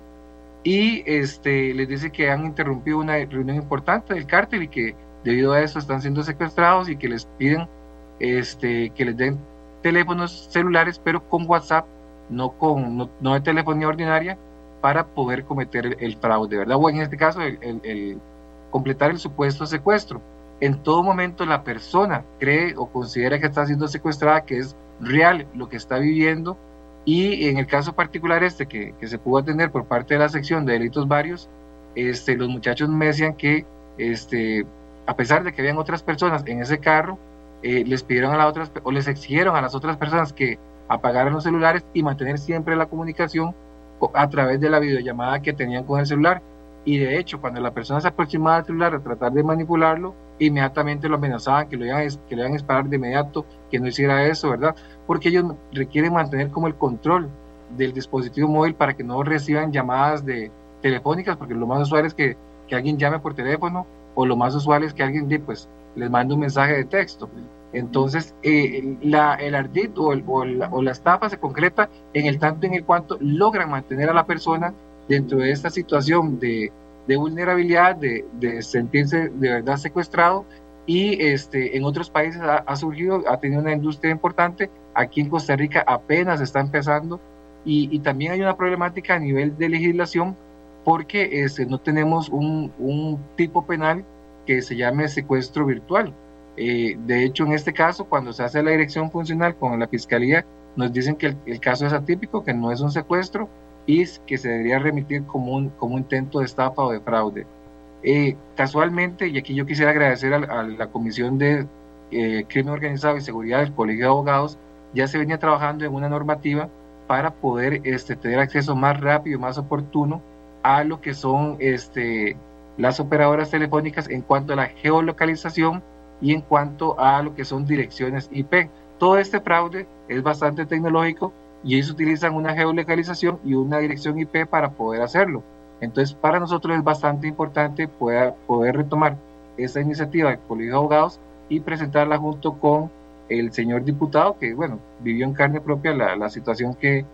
y les dice que han interrumpido una reunión importante del cártel y que debido a eso están siendo secuestrados, y que les piden que les den teléfonos celulares pero con WhatsApp, no de telefonía ordinaria, para poder cometer el fraude, ¿verdad? O en este caso el completar el supuesto secuestro. En todo momento la persona cree o considera que está siendo secuestrada, que es real lo que está viviendo, y en el caso particular que se pudo atender por parte de la sección de delitos varios, los muchachos me decían que a pesar de que habían otras personas en ese carro, les pidieron a las otras, o les exigieron a las otras personas que apagaran los celulares y mantener siempre la comunicación a través de la videollamada que tenían con el celular. Y de hecho, cuando la persona se aproximaba al celular a tratar de manipularlo, inmediatamente lo amenazaban, que lo iban a disparar de inmediato, que no hiciera eso, ¿verdad? Porque ellos requieren mantener como el control del dispositivo móvil para que no reciban llamadas telefónicas, porque lo más usual es que alguien llame por teléfono, o lo más usual es que alguien les mande un mensaje de texto. Entonces, el ardid o la estafa se concreta en el tanto en el cuanto logran mantener a la persona dentro de esta situación de vulnerabilidad, de sentirse de verdad secuestrado. Y en otros países ha surgido, ha tenido una industria importante. Aquí en Costa Rica apenas está empezando, y también hay una problemática a nivel de legislación, porque no tenemos un tipo penal que se llame secuestro virtual. De hecho, en este caso, cuando se hace la dirección funcional con la Fiscalía, nos dicen que el caso es atípico, que no es un secuestro, y que se debería remitir como un intento de estafa o de fraude. Casualmente, y aquí yo quisiera agradecer a la Comisión de Crimen Organizado y Seguridad del Colegio de Abogados, ya se venía trabajando en una normativa para poder tener acceso más rápido y más oportuno a lo que son las operadoras telefónicas en cuanto a la geolocalización y en cuanto a lo que son direcciones IP. Todo este fraude es bastante tecnológico, y ellos utilizan una geolocalización y una dirección IP para poder hacerlo. Entonces, para nosotros es bastante importante poder retomar esta iniciativa del Colegio de Abogados y presentarla junto con el señor diputado, que vivió en carne propia la situación que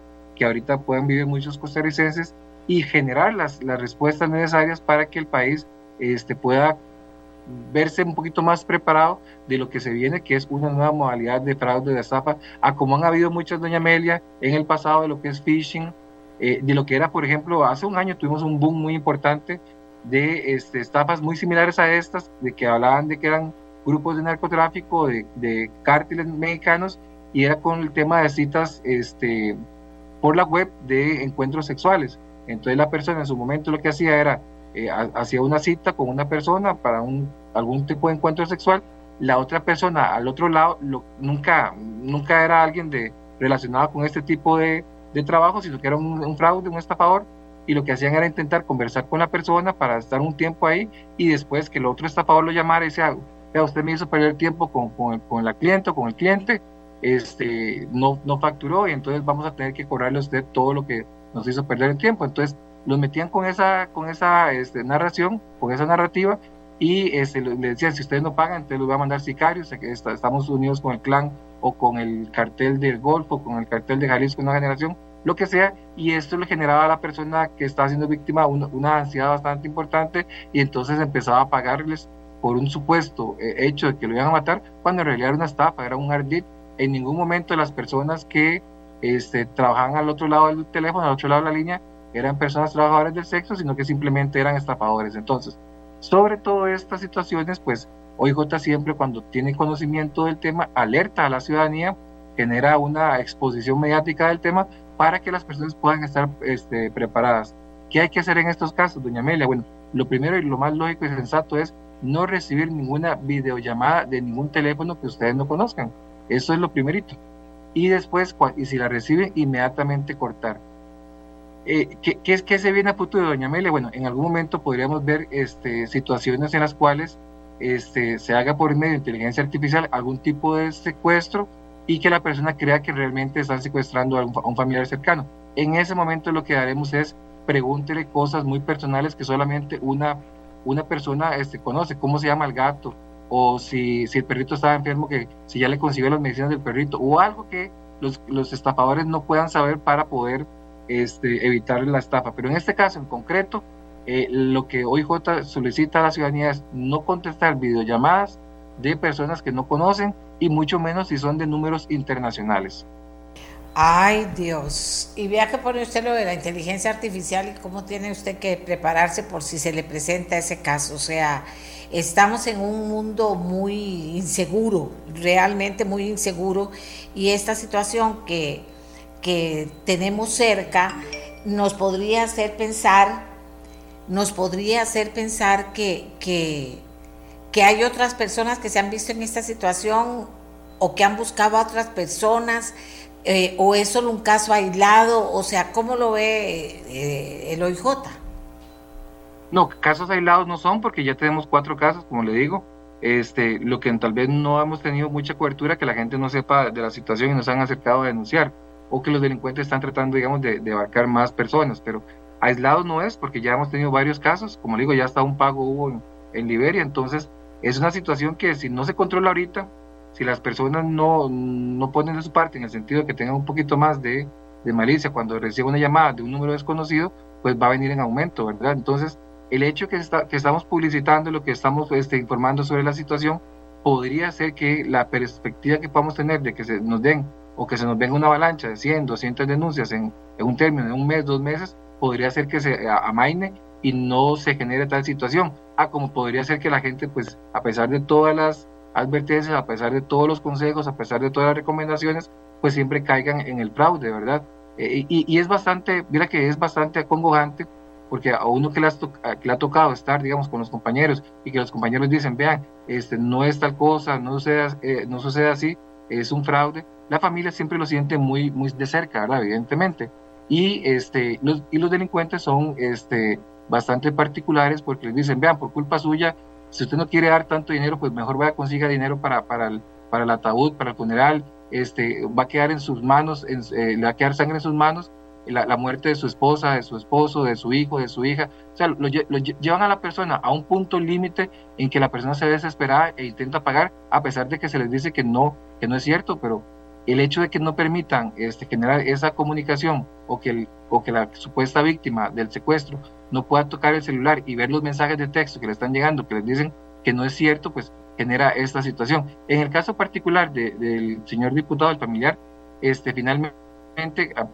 ahorita pueden vivir muchos costarricenses, y generar las respuestas necesarias para que el país pueda verse un poquito más preparado de lo que se viene, que es una nueva modalidad de fraude, de estafa, a como han habido muchas, doña Amelia, en el pasado, de lo que es phishing, de lo que era, por ejemplo, hace un año tuvimos un boom muy importante de estafas muy similares a estas, de que hablaban de que eran grupos de narcotráfico, de cárteles mexicanos, y era con el tema de citas por la web de encuentros sexuales. Entonces la persona en su momento lo que hacía era hacía una cita con una persona para algún tipo de encuentro sexual. La otra persona al otro lado nunca era alguien relacionado con este tipo de trabajo, sino que era un fraude, un estafador, y lo que hacían era intentar conversar con la persona para estar un tiempo ahí, y después que el otro estafador lo llamara y decía, usted me hizo perder tiempo con la cliente o con el cliente, no facturó, y entonces vamos a tener que cobrarle a usted todo lo que nos hizo perder el tiempo. Entonces los metían con esa narrativa, y le decían, si ustedes no pagan, entonces los va a mandar sicarios, estamos unidos con el clan o con el cartel del Golfo, con el cartel de Jalisco Nueva Generación, lo que sea, y esto le generaba a la persona que está siendo víctima una ansiedad bastante importante, y entonces empezaba a pagarles por un supuesto hecho de que lo iban a matar, cuando en realidad era una estafa, era un ardid. En ningún momento las personas que trabajaban al otro lado del teléfono, al otro lado de la línea, eran personas trabajadoras del sexo, sino que simplemente eran estafadores. Entonces, sobre todo estas situaciones, pues OIJ siempre, cuando tiene conocimiento del tema, alerta a la ciudadanía, genera una exposición mediática del tema para que las personas puedan estar preparadas. ¿Qué hay que hacer en estos casos, doña Amelia? Lo primero y lo más lógico y sensato es no recibir ninguna videollamada de ningún teléfono que ustedes no conozcan. Eso es lo primerito. y después, y si la recibe, inmediatamente cortar. ¿Qué se viene a futuro, doña Amelia? Bueno, en algún momento podríamos ver situaciones en las cuales se haga por medio de inteligencia artificial algún tipo de secuestro y que la persona crea que realmente están secuestrando a un familiar cercano. En ese momento lo que haremos es pregúntele cosas muy personales que solamente una persona conoce, cómo se llama el gato, o si el perrito estaba enfermo, que si ya le consiguió las medicinas del perrito, o algo que los estafadores no puedan saber para poder evitar la estafa. Pero en este caso en concreto, lo que OIJ solicita a la ciudadanía es no contestar videollamadas de personas que no conocen, y mucho menos si son de números internacionales. Ay, Dios. Y vea que pone usted lo de la inteligencia artificial y cómo tiene usted que prepararse por si se le presenta ese caso. O sea, estamos en un mundo muy inseguro, realmente muy inseguro, y esta situación que tenemos cerca nos podría hacer pensar que hay otras personas que se han visto en esta situación o que han buscado a otras personas. ¿O es solo un caso aislado? O sea, ¿cómo lo ve el OIJ? No, casos aislados no son, porque ya tenemos 4 casos, como le digo. Lo que tal vez no hemos tenido mucha cobertura, que la gente no sepa de la situación y nos han acercado a denunciar, o que los delincuentes están tratando, digamos, de abarcar más personas, pero aislados no es, porque ya hemos tenido varios casos. Como le digo, ya hasta un pago hubo en Liberia. Entonces es una situación que si no se controla ahorita, si las personas no ponen de su parte, en el sentido de que tengan un poquito más de malicia cuando reciben una llamada de un número desconocido, pues va a venir en aumento, ¿verdad? Entonces, el hecho que estamos publicitando, lo que estamos informando sobre la situación, podría ser que la perspectiva que podamos tener de que se nos den, o que se nos venga una avalancha de 100, 200 denuncias en un término, en un mes, 2 meses, podría ser que se amaine y no se genere tal situación. Como podría ser que la gente, pues, a pesar de todas las advertencias, a pesar de todos los consejos, a pesar de todas las recomendaciones, pues siempre caigan en el fraude, ¿verdad? Y es bastante, mira que es bastante acongojante, porque a uno que le ha tocado estar, digamos, con los compañeros, y que los compañeros dicen, vean, no es tal cosa, no sucede así, es un fraude, la familia siempre lo siente muy, muy de cerca, ¿verdad? Evidentemente. Y los delincuentes son bastante particulares, porque les dicen, vean, por culpa suya, si usted no quiere dar tanto dinero, pues mejor vaya a consiga dinero para el ataúd, para el funeral, va a quedar en sus manos, le va a quedar sangre en sus manos, la muerte de su esposa, de su esposo, de su hijo, de su hija. O sea, lo llevan a la persona a un punto límite en que la persona se ve desesperada e intenta pagar, a pesar de que se les dice que no es cierto, pero el hecho de que no permitan generar esa comunicación, o que la supuesta víctima del secuestro no pueda tocar el celular y ver los mensajes de texto que le están llegando, que les dicen que no es cierto, pues genera esta situación. En el caso particular del señor diputado, el familiar, finalmente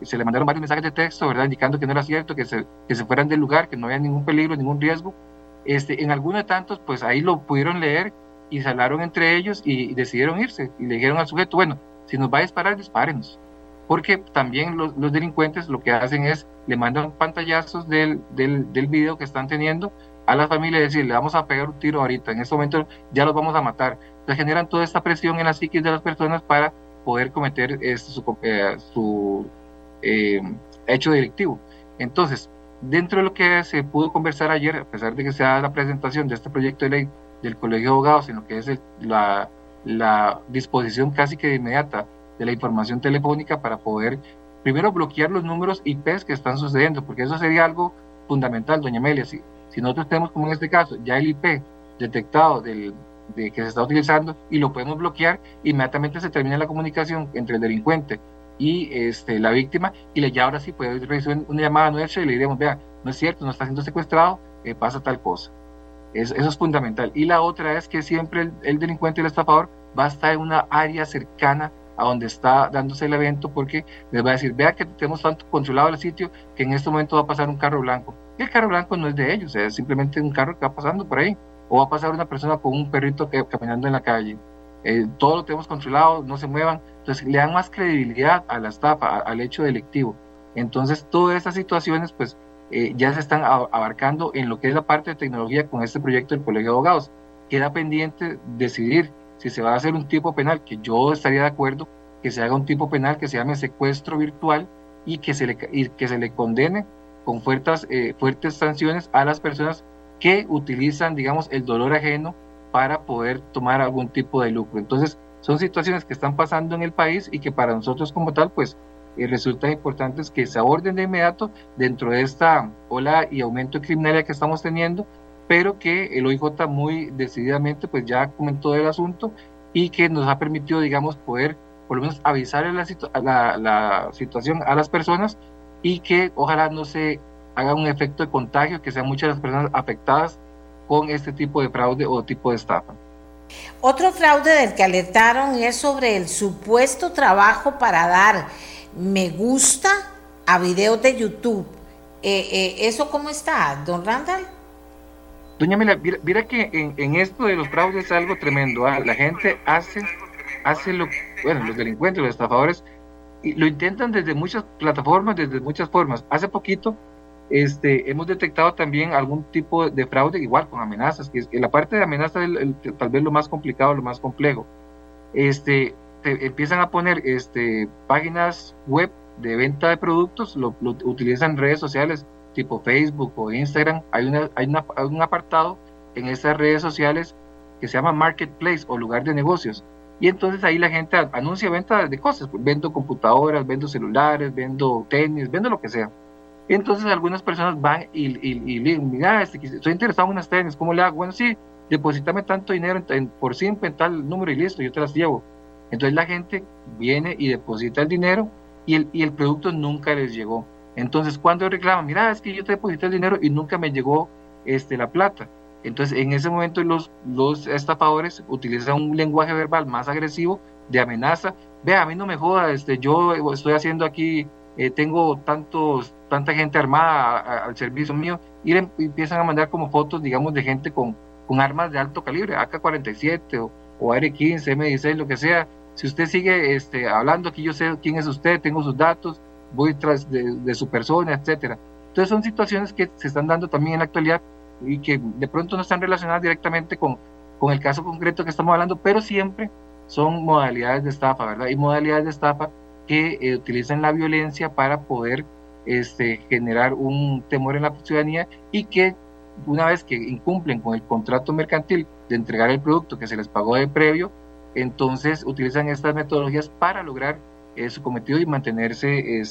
se le mandaron varios mensajes de texto, ¿verdad?, indicando que no era cierto, que se fueran del lugar, que no había ningún peligro, ningún riesgo. En alguno de tantos, pues ahí lo pudieron leer y se hablaron entre ellos y decidieron irse, y le dijeron al sujeto, bueno, si nos va a disparar, dispárenos. Porque también los delincuentes lo que hacen es, le mandan pantallazos del video que están teniendo a la familia y decirle, vamos a pegar un tiro ahorita, en este momento ya los vamos a matar. Entonces generan toda esta presión en la psiquis de las personas para poder cometer su hecho delictivo. Entonces, dentro de lo que se pudo conversar ayer, a pesar de que se da la presentación de este proyecto de ley del Colegio de Abogados, en lo que es la disposición casi que inmediata de la información telefónica para poder, primero, bloquear los números IPs que están sucediendo, porque eso sería algo fundamental, doña Amelia. Si nosotros tenemos, como en este caso, ya el IP detectado de que se está utilizando y lo podemos bloquear, inmediatamente se termina la comunicación entre el delincuente y la víctima, y ya ahora sí puede recibir una llamada nuestra y le diremos, vea, no es cierto, no está siendo secuestrado, pasa tal cosa. Eso es fundamental. Y la otra es que siempre el delincuente y el estafador va a estar en una área cercana a donde está dándose el evento, porque les va a decir, vea que tenemos tanto controlado el sitio que en este momento va a pasar un carro blanco. Y el carro blanco no es de ellos, es simplemente un carro que va pasando por ahí, o va a pasar una persona con un perrito caminando en la calle. Todo lo tenemos controlado, no se muevan. Entonces le dan más credibilidad a la estafa, al hecho delictivo. Entonces todas estas situaciones, pues ya se están abarcando en lo que es la parte de tecnología con este proyecto del Colegio de Abogados. Queda pendiente decidir si se va a hacer un tipo penal, que yo estaría de acuerdo, que se haga un tipo penal que se llame secuestro virtual y que se le condene con fuertes sanciones a las personas que utilizan, digamos, el dolor ajeno para poder tomar algún tipo de lucro. Entonces, son situaciones que están pasando en el país y que para nosotros como tal, pues, resulta importante que se aborden de inmediato dentro de esta ola y aumento de criminalidad que estamos teniendo, pero que el OIJ muy decididamente pues ya comentó del asunto y que nos ha permitido, digamos, poder por lo menos avisar la situación a las personas y que ojalá no se haga un efecto de contagio, que sean muchas las personas afectadas con este tipo de fraude o tipo de estafa. Otro fraude del que alertaron es sobre el supuesto trabajo para dar me gusta a videos de YouTube. ¿Eso cómo está, don Randall? Doña Mila, mira que en esto de los fraudes es algo tremendo. La gente hace lo, bueno, los delincuentes, los estafadores, y lo intentan desde muchas plataformas, desde muchas formas. Hace poquito hemos detectado también algún tipo de fraude, igual con amenazas, que es, la parte de amenazas es tal vez lo más complicado, lo más complejo. Te empiezan a poner páginas web de venta de productos, lo utilizan redes sociales tipo Facebook o Instagram. Hay un apartado en esas redes sociales que se llama Marketplace o lugar de negocios, y entonces ahí la gente anuncia ventas de cosas, vendo computadoras, vendo celulares, vendo tenis, vendo lo que sea. Entonces algunas personas van y le dicen, mira, estoy interesado en unas tenis, ¿cómo le hago? Bueno, sí, deposítame tanto dinero por 5 en tal número y listo, yo te las llevo. Entonces la gente viene y deposita el dinero y el producto nunca les llegó. Entonces cuando reclaman, mira, es que yo te deposité el dinero y nunca me llegó la plata. Entonces en ese momento los estafadores utilizan un lenguaje verbal más agresivo de amenaza. Vea, a mí no me joda, yo estoy haciendo aquí, tengo tanta gente armada al servicio mío, y le empiezan a mandar como fotos, digamos, de gente con armas de alto calibre, AK-47 o AR-15, M16, lo que sea. Si usted sigue hablando aquí, yo sé quién es usted, tengo sus datos, voy tras de su persona, etcétera. Entonces son situaciones que se están dando también en la actualidad y que de pronto no están relacionadas directamente con el caso concreto que estamos hablando, pero siempre son modalidades de estafa, ¿verdad? Y modalidades de estafa que utilizan la violencia para poder generar un temor en la ciudadanía, y que una vez que incumplen con el contrato mercantil de entregar el producto que se les pagó de previo, entonces utilizan estas metodologías para lograr su cometido y mantenerse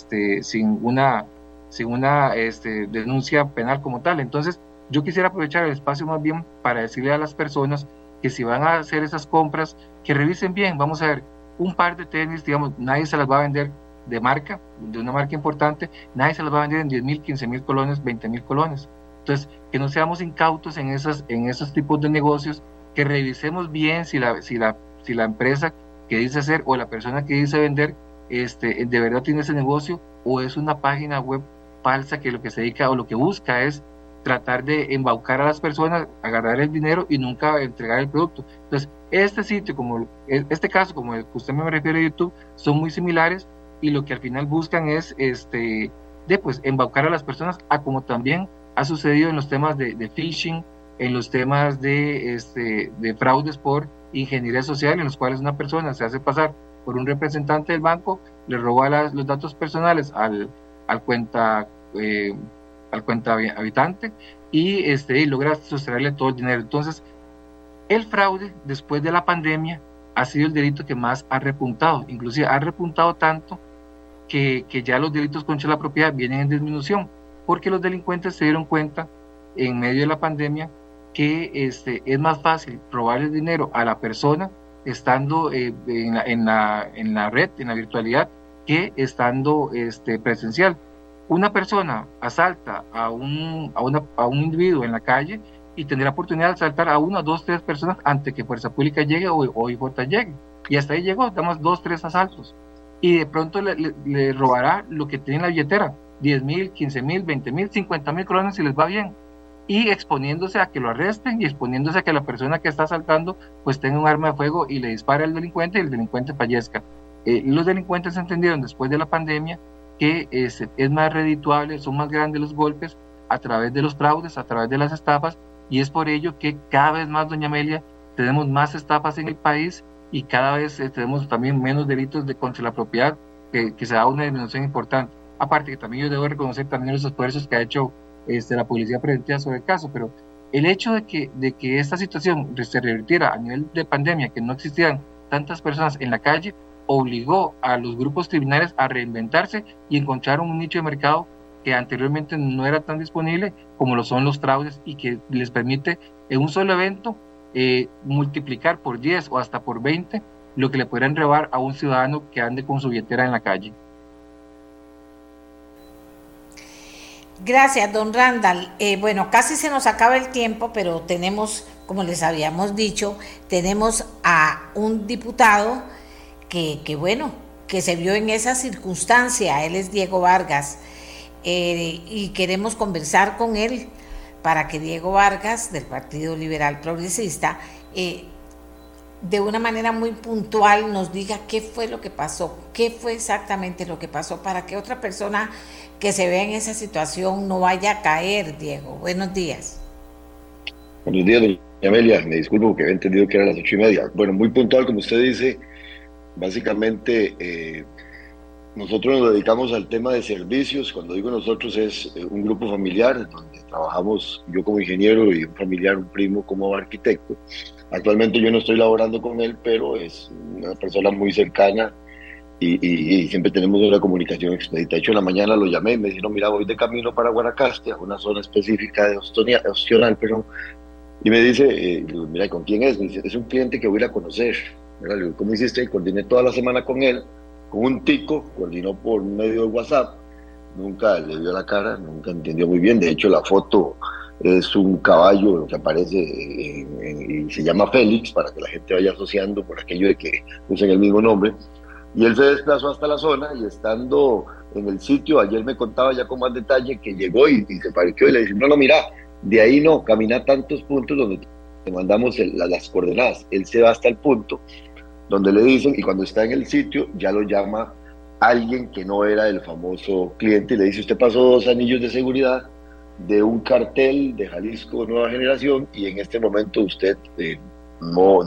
sin una denuncia penal como tal. Entonces yo quisiera aprovechar el espacio más bien para decirle a las personas que si van a hacer esas compras, que revisen bien. Vamos a ver, un par de tenis, digamos, nadie se las va a vender de marca, de una marca importante, nadie se las va a vender en 10.000, 15.000 colones, 20.000 colones. Entonces, que no seamos incautos en esos tipos de negocios, que revisemos bien si la empresa que dice hacer o la persona que dice vender de verdad tiene ese negocio, o es una página web falsa que lo que se dedica o lo que busca es tratar de embaucar a las personas, agarrar el dinero y nunca entregar el producto. Entonces, este caso como el que usted me refiere, YouTube, son muy similares, y lo que al final buscan es embaucar a las personas, a como también ha sucedido en los temas de phishing, en los temas de fraudes por ingeniería social, en los cuales una persona se hace pasar por un representante del banco, le roba los datos personales al cuenta habitante y logra sustraerle todo el dinero. Entonces, el fraude después de la pandemia ha sido el delito que más ha repuntado, inclusive ha repuntado tanto que ya los delitos contra la propiedad vienen en disminución, porque los delincuentes se dieron cuenta en medio de la pandemia que es más fácil robar el dinero a la persona estando en la red, en la virtualidad, que estando presencial. Una persona asalta a un individuo en la calle y tendrá oportunidad de asaltar a 1, 2, 3 personas antes que Fuerza Pública llegue o IJ llegue. Y hasta ahí llegó, damos 2, 3 asaltos. Y de pronto le robará lo que tiene en la billetera, 10.000, 15.000, 20.000, 50.000 colones si les va bien, y exponiéndose a que lo arresten y exponiéndose a que la persona que está asaltando pues tenga un arma de fuego y le dispare al delincuente y el delincuente fallezca. Los delincuentes entendieron después de la pandemia que es más redituable, son más grandes los golpes a través de los fraudes, a través de las estafas, y es por ello que cada vez más, doña Amelia, tenemos más estafas en el país y cada vez tenemos también menos delitos contra la propiedad, que se da una disminución importante. Aparte que también yo debo reconocer también los esfuerzos que ha hecho la Policía Preventiva sobre el caso, pero el hecho de que esta situación se revirtiera a nivel de pandemia, que no existían tantas personas en la calle, obligó a los grupos criminales a reinventarse y encontrar un nicho de mercado que anteriormente no era tan disponible, como lo son los fraudes, y que les permite en un solo evento multiplicar por 10 o hasta por 20 lo que le podrían robar a un ciudadano que ande con su billetera en la calle. Gracias, don Randall. Bueno, casi se nos acaba el tiempo, pero tenemos, como les habíamos dicho, tenemos a un diputado que se vio en esa circunstancia. Él es Diego Vargas, y queremos conversar con él para que Diego Vargas, del Partido Liberal Progresista, de una manera muy puntual nos diga qué fue lo que pasó, qué fue exactamente lo que pasó, para que otra persona que se vea en esa situación no vaya a caer. Diego, buenos días. Buenos días, doña Amelia, me disculpo porque había entendido que eran las 8:30. Bueno, muy puntual, como usted dice. Básicamente, nosotros nos dedicamos al tema de servicios. Cuando digo nosotros, es un grupo familiar donde trabajamos yo como ingeniero y un familiar, un primo, como arquitecto. Actualmente yo no estoy laborando con él, pero es una persona muy cercana y siempre tenemos una comunicación expedita. De hecho, en la mañana lo llamé y me dijeron, mira, voy de camino para Guanacaste, a una zona específica de Ostional, y me dice, mira, ¿con quién es? Me dice, es un cliente que voy a ir a conocer. Le digo, ¿cómo hiciste? Coordiné toda la semana con él, con un tico, coordinó por medio de WhatsApp. Nunca le vio la cara, nunca entendió muy bien. De hecho, la foto es un caballo que aparece y se llama Félix, para que la gente vaya asociando por aquello de que usen el mismo nombre. Y él se desplazó hasta la zona, y estando en el sitio, ayer me contaba ya con más detalle que llegó y se parqueó, y le dice, no, mira, de ahí no, camina tantos puntos donde te mandamos las coordenadas. Él se va hasta el punto donde le dicen, y cuando está en el sitio ya lo llama alguien que no era el famoso cliente, y le dice, usted pasó 2 anillos de seguridad de un cartel de Jalisco Nueva Generación, y en este momento usted no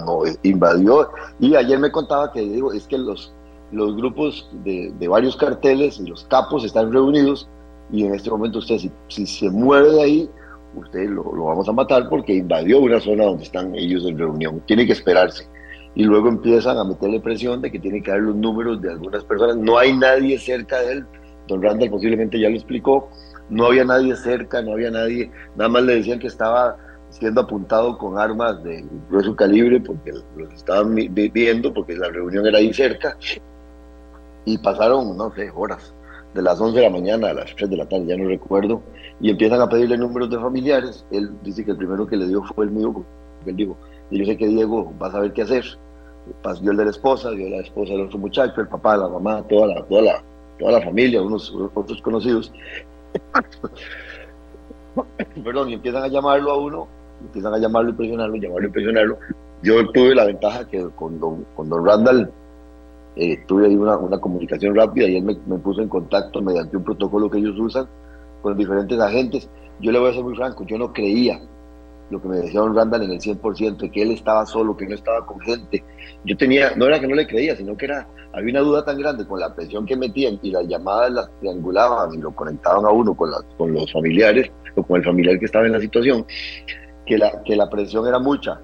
invadió. Y ayer me contaba que, digo, es que los grupos de varios carteles y los capos están reunidos, y en este momento usted, si se mueve de ahí, usted lo vamos a matar porque invadió una zona donde están ellos en reunión, tiene que esperarse. Y luego empiezan a meterle presión de que tiene que dar los números de algunas personas. No hay nadie cerca de él, don Randall posiblemente ya lo explicó, no había nadie cerca, no había nadie, nada más le decían que estaba siendo apuntado con armas de grueso calibre porque los estaban viendo, porque la reunión era ahí cerca, y pasaron, no sé, horas, de las 11 de la mañana a las 3 de la tarde, ya no recuerdo, y empiezan a pedirle números de familiares. Él dice que el primero que le dio fue el mío, porque él dijo, yo sé que Diego va a saber qué hacer. Dio el de la esposa, dio la esposa del otro muchacho, el papá, la mamá, toda la familia, unos otros conocidos. Perdón, y empiezan a llamarlo a uno, empiezan a llamarlo y presionarlo. Yo tuve la ventaja que con don Randall tuve ahí una comunicación rápida, y él me puso en contacto mediante un protocolo que ellos usan con diferentes agentes. Yo le voy a ser muy franco, yo no creía lo que me decía don Randall en el 100%, que él estaba solo, que no estaba con gente. Yo tenía, no era que no le creía, sino que había una duda tan grande con la presión que metían, y las llamadas las triangulaban y lo conectaban a uno con los familiares, o con el familiar que estaba en la situación, que la presión era mucha.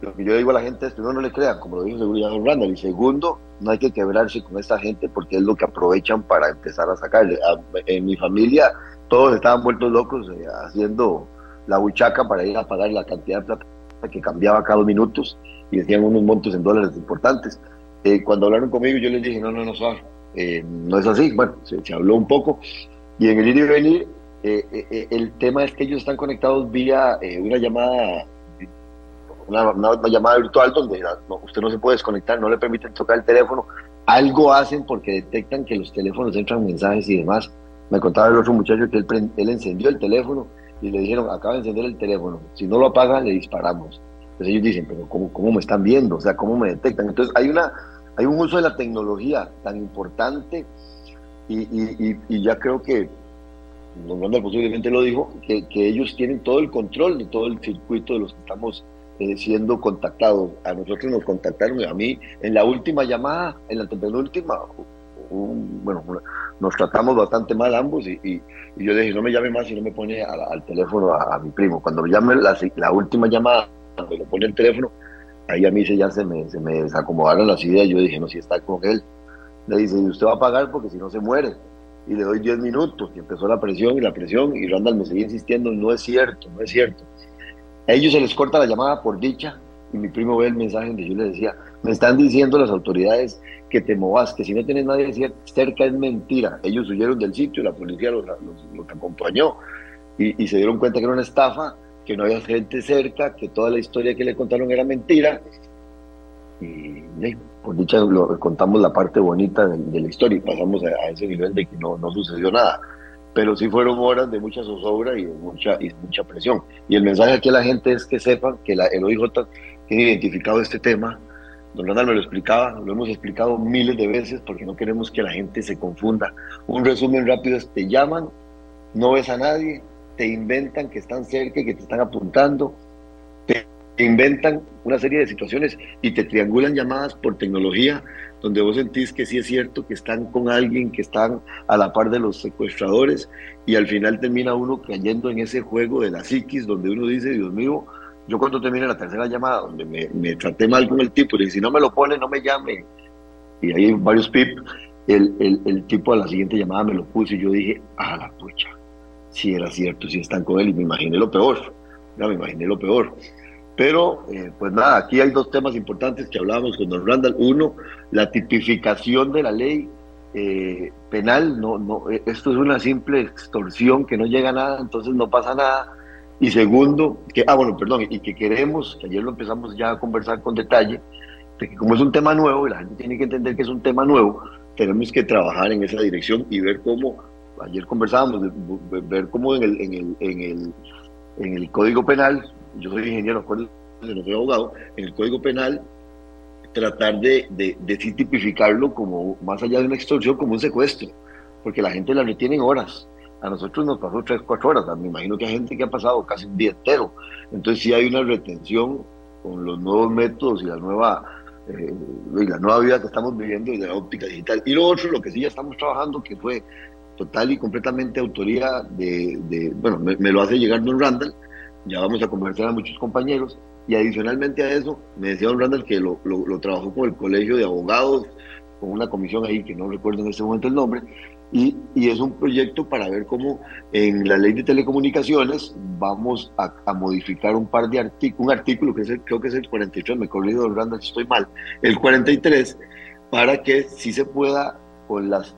Lo que yo digo a la gente es que no le crean, como lo dijo seguridad don Randall, y segundo, no hay que quebrarse con esta gente porque es lo que aprovechan para empezar a sacarle. En mi familia todos estaban vueltos locos haciendo la buchaca para ir a pagar la cantidad de plata que cambiaba cada 2 minutos, y decían unos montos en dólares importantes. Cuando hablaron conmigo yo les dije, no es así. Bueno, se habló un poco, y en el ir y venir el tema es que ellos están conectados vía una llamada virtual donde usted no se puede desconectar, no le permiten tocar el teléfono. Algo hacen porque detectan que los teléfonos entran mensajes y demás. Me contaba el otro muchacho que él encendió el teléfono y le dijeron, acaba de encender el teléfono, si no lo apaga le disparamos. Entonces ellos dicen, pero ¿cómo me están viendo? O sea, ¿cómo me detectan? Entonces hay un uso de la tecnología tan importante, y ya creo que don Randall posiblemente lo dijo, que ellos tienen todo el control de todo el circuito de los que estamos siendo contactados. A nosotros nos contactaron, a mí, en la última llamada, en la antepenúltima, bueno, nos tratamos bastante mal ambos y yo dije, no me llame más si no me pone al teléfono a mi primo. Cuando me llame la última llamada, cuando le pone el teléfono, ahí a mí ya se me desacomodaron las ideas. Yo dije, no, si está con él. Le dice, y usted va a pagar porque si no se muere. Y le doy 10 minutos y empezó la presión y Randall me seguía insistiendo, no es cierto. A ellos se les corta la llamada por dicha y mi primo ve el mensaje donde yo le decía, me están diciendo las autoridades que te movas, que si no tienes nadie cerca es mentira. Ellos huyeron del sitio, la policía los acompañó y se dieron cuenta que era una estafa, que no había gente cerca, que toda la historia que le contaron era mentira. Y por dicha contamos la parte bonita de la historia y pasamos a ese nivel de que no sucedió nada, pero sí fueron horas de mucha zozobra y de mucha presión. Y el mensaje aquí a la gente es que sepan que el OIJ tiene identificado este tema. Don Randall me lo explicaba, lo hemos explicado miles de veces porque no queremos que la gente se confunda. Un resumen rápido es, te llaman, no ves a nadie, te inventan que están cerca y que te están apuntando, te inventan una serie de situaciones y te triangulan llamadas por tecnología donde vos sentís que sí es cierto, que están con alguien, que están a la par de los secuestradores, y al final termina uno cayendo en ese juego de la psiquis donde uno dice, Dios mío, yo cuando termine la tercera llamada donde me traté mal con el tipo, le dije, si no me lo pone, no me llame, y ahí hay varios pips. El tipo a la siguiente llamada me lo puso y yo dije, a la pucha, si era cierto, si están con él, y me imaginé lo peor. Pero, pues nada, aquí hay dos temas importantes que hablábamos con don Randall. Uno, la tipificación de la ley penal. No, esto es una simple extorsión que no llega a nada, entonces no pasa nada. Y segundo, que queremos, que ayer lo empezamos ya a conversar con detalle, de que como es un tema nuevo, y la gente tiene que entender que es un tema nuevo, tenemos que trabajar en esa dirección y ver cómo, ayer conversábamos, ver cómo en el Código Penal, yo soy ingeniero, acuérdense, no soy abogado, en el Código Penal tratar de tipificarlo como, más allá de una extorsión, como un secuestro, porque la gente la retiene en horas. A nosotros nos pasó 3-4 horas, me imagino que hay gente que ha pasado casi un día entero. Entonces sí hay una retención con los nuevos métodos y la nueva vida que estamos viviendo desde la óptica digital. Y lo otro, lo que sí ya estamos trabajando, que fue total y completamente autoría me lo hace llegar don Randall, ya vamos a conversar a muchos compañeros, y adicionalmente a eso, me decía don Randall que lo trabajó con el Colegio de Abogados, con una comisión ahí que no recuerdo en este momento el nombre, y es un proyecto para ver cómo en la ley de telecomunicaciones vamos a modificar un artículo que creo que es el 43, me corrijo don Randall si estoy mal, el 43, para que sí se pueda con las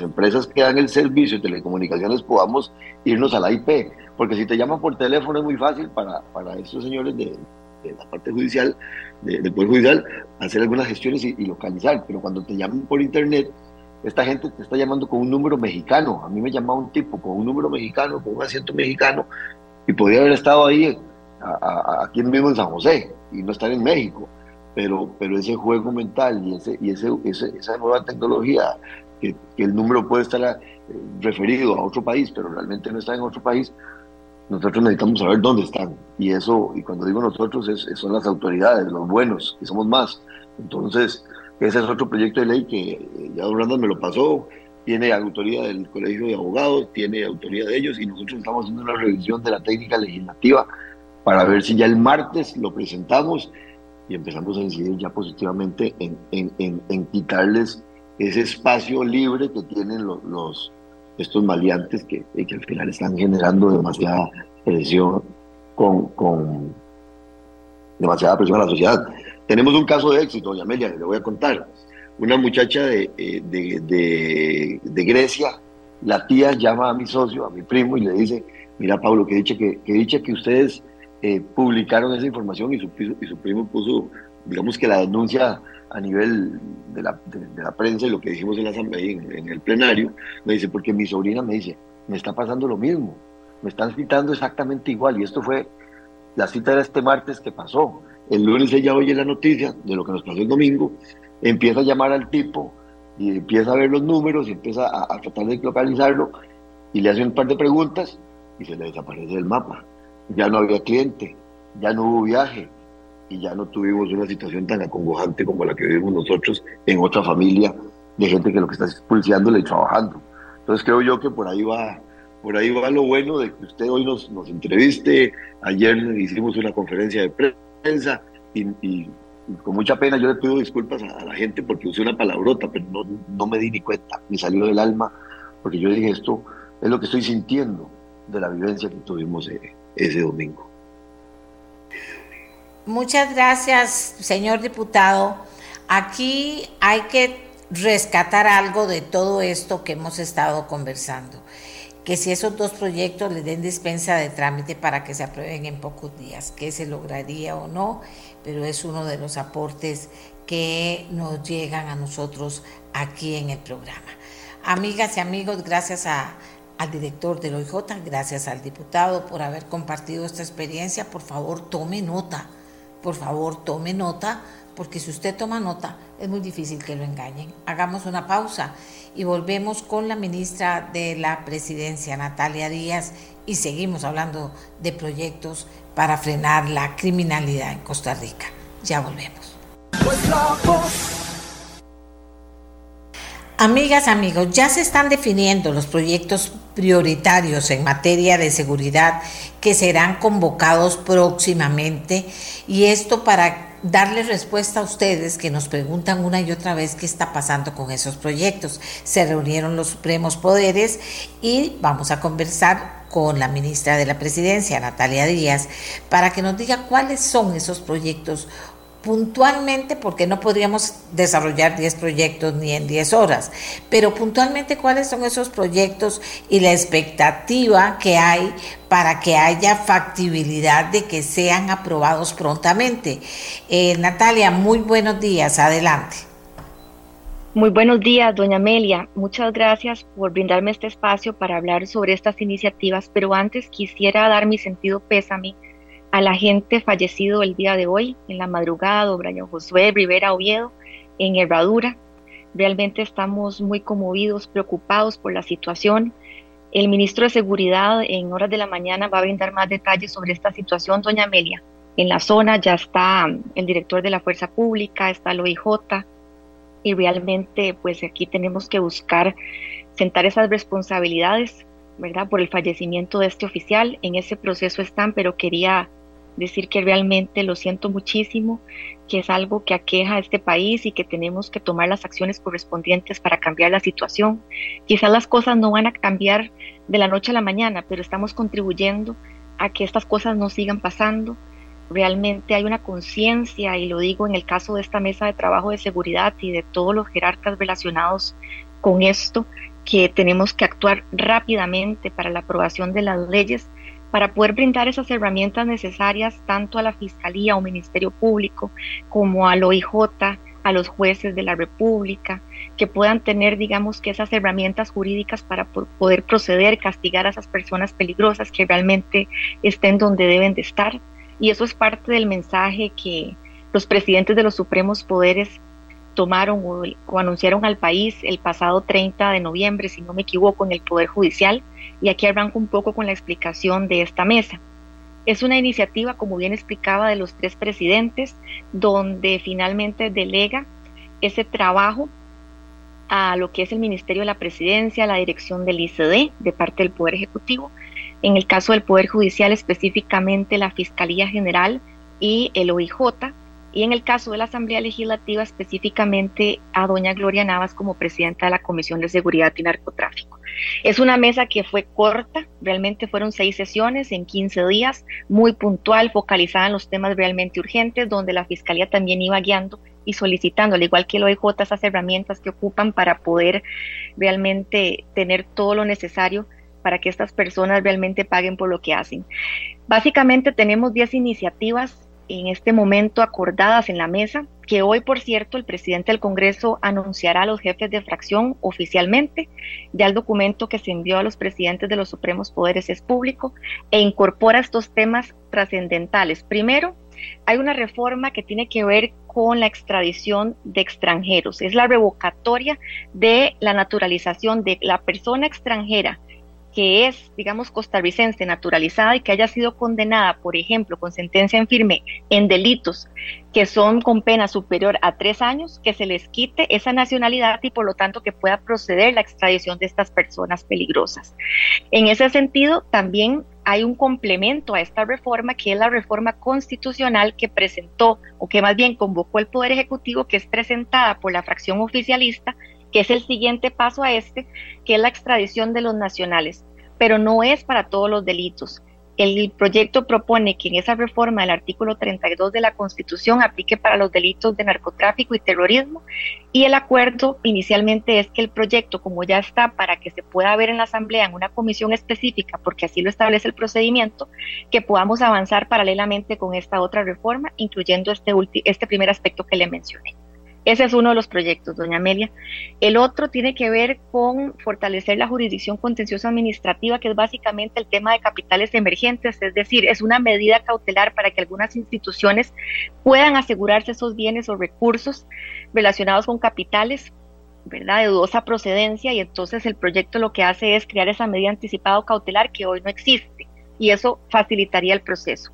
empresas que dan el servicio de telecomunicaciones podamos irnos a la IP, porque si te llaman por teléfono es muy fácil para estos señores de la parte judicial, del Poder Judicial, hacer algunas gestiones y localizar, pero cuando te llaman por internet, esta gente te está llamando con un número mexicano. A mí me llamaba un tipo con un número mexicano, con un acento mexicano, y podría haber estado ahí, aquí mismo en San José, y no estar en México, pero ese juego mental y esa nueva tecnología, que el número puede estar referido a otro país, pero realmente no está en otro país. Nosotros necesitamos saber dónde están, y eso, y cuando digo nosotros, son las autoridades, los buenos, que somos más. Entonces, ese es otro proyecto de ley que ya don Randall me lo pasó, tiene autoría del Colegio de Abogados, tiene autoría de ellos, y nosotros estamos haciendo una revisión de la técnica legislativa para ver si ya el martes lo presentamos y empezamos a incidir ya positivamente en quitarles ese espacio libre que tienen estos maleantes que al final están generando demasiada presión con demasiada presión a la sociedad. Tenemos un caso de éxito, doña Amelia, le voy a contar. Una muchacha de Grecia, la tía llama a mi socio, a mi primo, y le dice, mira Pablo, que ustedes publicaron esa información, y su primo puso, digamos que la denuncia a nivel de la prensa, y lo que dijimos en la asamblea, en el plenario, me dice, porque mi sobrina me dice, me está pasando lo mismo, me están citando exactamente igual, y esto fue, la cita era este martes que pasó, el lunes ella oye la noticia de lo que nos pasó el domingo, empieza a llamar al tipo, y empieza a ver los números, y empieza a tratar de localizarlo, y le hace un par de preguntas, y se le desaparece del mapa, ya no había cliente, ya no hubo viaje, y ya no tuvimos una situación tan acongojante como la que vivimos nosotros en otra familia de gente que lo que está es pulseándola y trabajando. Entonces creo yo que por ahí va lo bueno de que usted hoy nos entreviste. Ayer hicimos una conferencia de prensa y con mucha pena yo le pido disculpas a la gente porque usé una palabrota, pero no me di ni cuenta, me salió del alma, porque yo dije, esto es lo que estoy sintiendo de la vivencia que tuvimos ese domingo. Muchas gracias, señor diputado. Aquí hay que rescatar algo de todo esto que hemos estado conversando, que si esos dos proyectos les den dispensa de trámite para que se aprueben en pocos días, que se lograría o no, pero es uno de los aportes que nos llegan a nosotros aquí en el programa. Amigas y amigos, gracias al director del OIJ, gracias al diputado por haber compartido esta experiencia. Por favor, tome nota. Por favor, tome nota, porque si usted toma nota, es muy difícil que lo engañen. Hagamos una pausa y volvemos con la ministra de la Presidencia, Natalia Díaz, y seguimos hablando de proyectos para frenar la criminalidad en Costa Rica. Ya volvemos. Amigas, amigos, ya se están definiendo los proyectos prioritarios en materia de seguridad que serán convocados próximamente, y esto para darles respuesta a ustedes que nos preguntan una y otra vez qué está pasando con esos proyectos. Se reunieron los supremos poderes y vamos a conversar con la ministra de la Presidencia, Natalia Díaz, para que nos diga cuáles son esos proyectos puntualmente, porque no podríamos desarrollar 10 proyectos ni en 10 horas, pero puntualmente cuáles son esos proyectos y la expectativa que hay para que haya factibilidad de que sean aprobados prontamente. Natalia, muy buenos días, adelante. Muy buenos días, doña Amelia, muchas gracias por brindarme este espacio para hablar sobre estas iniciativas, pero antes quisiera dar mi sentido pésame a la gente fallecido el día de hoy, en la madrugada, don Bryan Josué Rivera Oviedo, en Herradura. Realmente estamos muy conmovidos, preocupados por la situación. El ministro de Seguridad en horas de la mañana va a brindar más detalles sobre esta situación, doña Amelia. En la zona ya está el director de la Fuerza Pública, está el OIJ, y realmente pues aquí tenemos que buscar sentar esas responsabilidades, ¿verdad?, por el fallecimiento de este oficial. En ese proceso están, pero quería decir que realmente lo siento muchísimo, que es algo que aqueja a este país y que tenemos que tomar las acciones correspondientes para cambiar la situación. Quizás las cosas no van a cambiar de la noche a la mañana, pero estamos contribuyendo a que estas cosas no sigan pasando. Realmente hay una conciencia, y lo digo en el caso de esta mesa de trabajo de seguridad y de todos los jerarcas relacionados con esto, que tenemos que actuar rápidamente para la aprobación de las leyes, para poder brindar esas herramientas necesarias tanto a la Fiscalía o Ministerio Público como al OIJ, a los jueces de la República, que puedan tener, digamos, que esas herramientas jurídicas para poder proceder, castigar a esas personas peligrosas que realmente estén donde deben de estar. Y eso es parte del mensaje que los presidentes de los supremos poderes tomaron o anunciaron al país el pasado 30 de noviembre, si no me equivoco, en el Poder Judicial, y aquí arranco un poco con la explicación de esta mesa. Es una iniciativa, como bien explicaba, de los 3 presidentes, donde finalmente delega ese trabajo a lo que es el Ministerio de la Presidencia, la dirección del ICD, de parte del Poder Ejecutivo, en el caso del Poder Judicial específicamente la Fiscalía General y el OIJ, y en el caso de la Asamblea Legislativa específicamente a doña Gloria Navas como presidenta de la Comisión de Seguridad y Narcotráfico. Es una mesa que fue corta, realmente fueron 6 sesiones en 15 días, muy puntual, focalizada en los temas realmente urgentes, donde la Fiscalía también iba guiando y solicitando, al igual que el OIJ, esas herramientas que ocupan para poder realmente tener todo lo necesario para que estas personas realmente paguen por lo que hacen. Básicamente tenemos 10 iniciativas en este momento acordadas en la mesa, que hoy, por cierto, el presidente del Congreso anunciará a los jefes de fracción oficialmente. Ya el documento que se envió a los presidentes de los supremos poderes es público e incorpora estos temas trascendentales. Primero, hay una reforma que tiene que ver con la extradición de extranjeros. Es la revocatoria de la naturalización de la persona extranjera que es, digamos, costarricense, naturalizada y que haya sido condenada, por ejemplo, con sentencia en firme en delitos que son con pena superior a 3 años, que se les quite esa nacionalidad y por lo tanto que pueda proceder la extradición de estas personas peligrosas. En ese sentido, también hay un complemento a esta reforma, que es la reforma constitucional que presentó, o que más bien convocó el Poder Ejecutivo, que es presentada por la fracción oficialista, que es el siguiente paso a este, que es la extradición de los nacionales, pero no es para todos los delitos. El proyecto propone que en esa reforma el artículo 32 de la Constitución aplique para los delitos de narcotráfico y terrorismo, y el acuerdo inicialmente es que el proyecto, como ya está, para que se pueda ver en la Asamblea en una comisión específica, porque así lo establece el procedimiento, que podamos avanzar paralelamente con esta otra reforma, incluyendo este primer aspecto que le mencioné. Ese es uno de los proyectos, doña Amelia. El otro tiene que ver con fortalecer la jurisdicción contenciosa administrativa, que es básicamente el tema de capitales emergentes, es decir, es una medida cautelar para que algunas instituciones puedan asegurarse esos bienes o recursos relacionados con capitales, ¿verdad?, de dudosa procedencia, y entonces el proyecto lo que hace es crear esa medida anticipada o cautelar que hoy no existe, y eso facilitaría el proceso.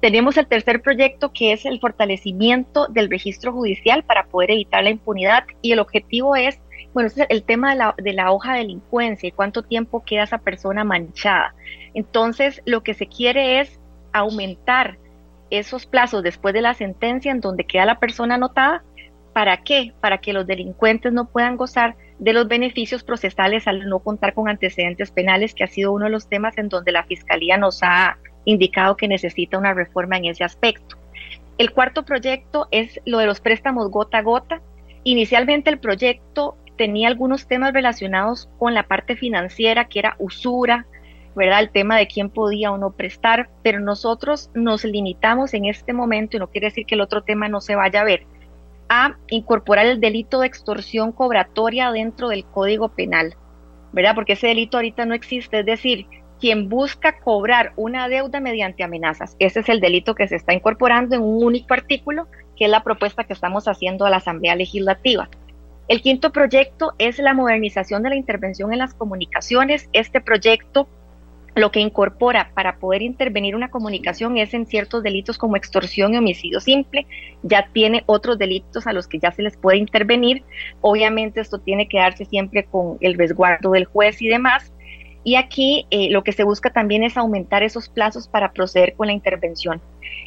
Tenemos el tercer proyecto, que es el fortalecimiento del registro judicial para poder evitar la impunidad, y el objetivo es, bueno, es el tema de la hoja de delincuencia y cuánto tiempo queda esa persona manchada. Entonces, lo que se quiere es aumentar esos plazos después de la sentencia en donde queda la persona anotada. ¿Para qué? Para que los delincuentes no puedan gozar de los beneficios procesales al no contar con antecedentes penales, que ha sido uno de los temas en donde la Fiscalía nos ha indicado que necesita una reforma en ese aspecto. El cuarto proyecto es lo de los préstamos gota a gota. Inicialmente el proyecto tenía algunos temas relacionados con la parte financiera, que era usura, ¿verdad?, el tema de quién podía o no prestar, pero nosotros nos limitamos en este momento, y no quiere decir que el otro tema no se vaya a ver, a incorporar el delito de extorsión cobratoria dentro del Código Penal, ¿verdad?, porque ese delito ahorita no existe, es decir, quien busca cobrar una deuda mediante amenazas. Ese es el delito que se está incorporando en un único artículo, que es la propuesta que estamos haciendo a la Asamblea Legislativa. El quinto proyecto es la modernización de la intervención en las comunicaciones. Este proyecto lo que incorpora para poder intervenir una comunicación es en ciertos delitos como extorsión y homicidio simple. Ya tiene otros delitos a los que ya se les puede intervenir. Obviamente esto tiene que darse siempre con el resguardo del juez y demás. Y aquí lo que se busca también es aumentar esos plazos para proceder con la intervención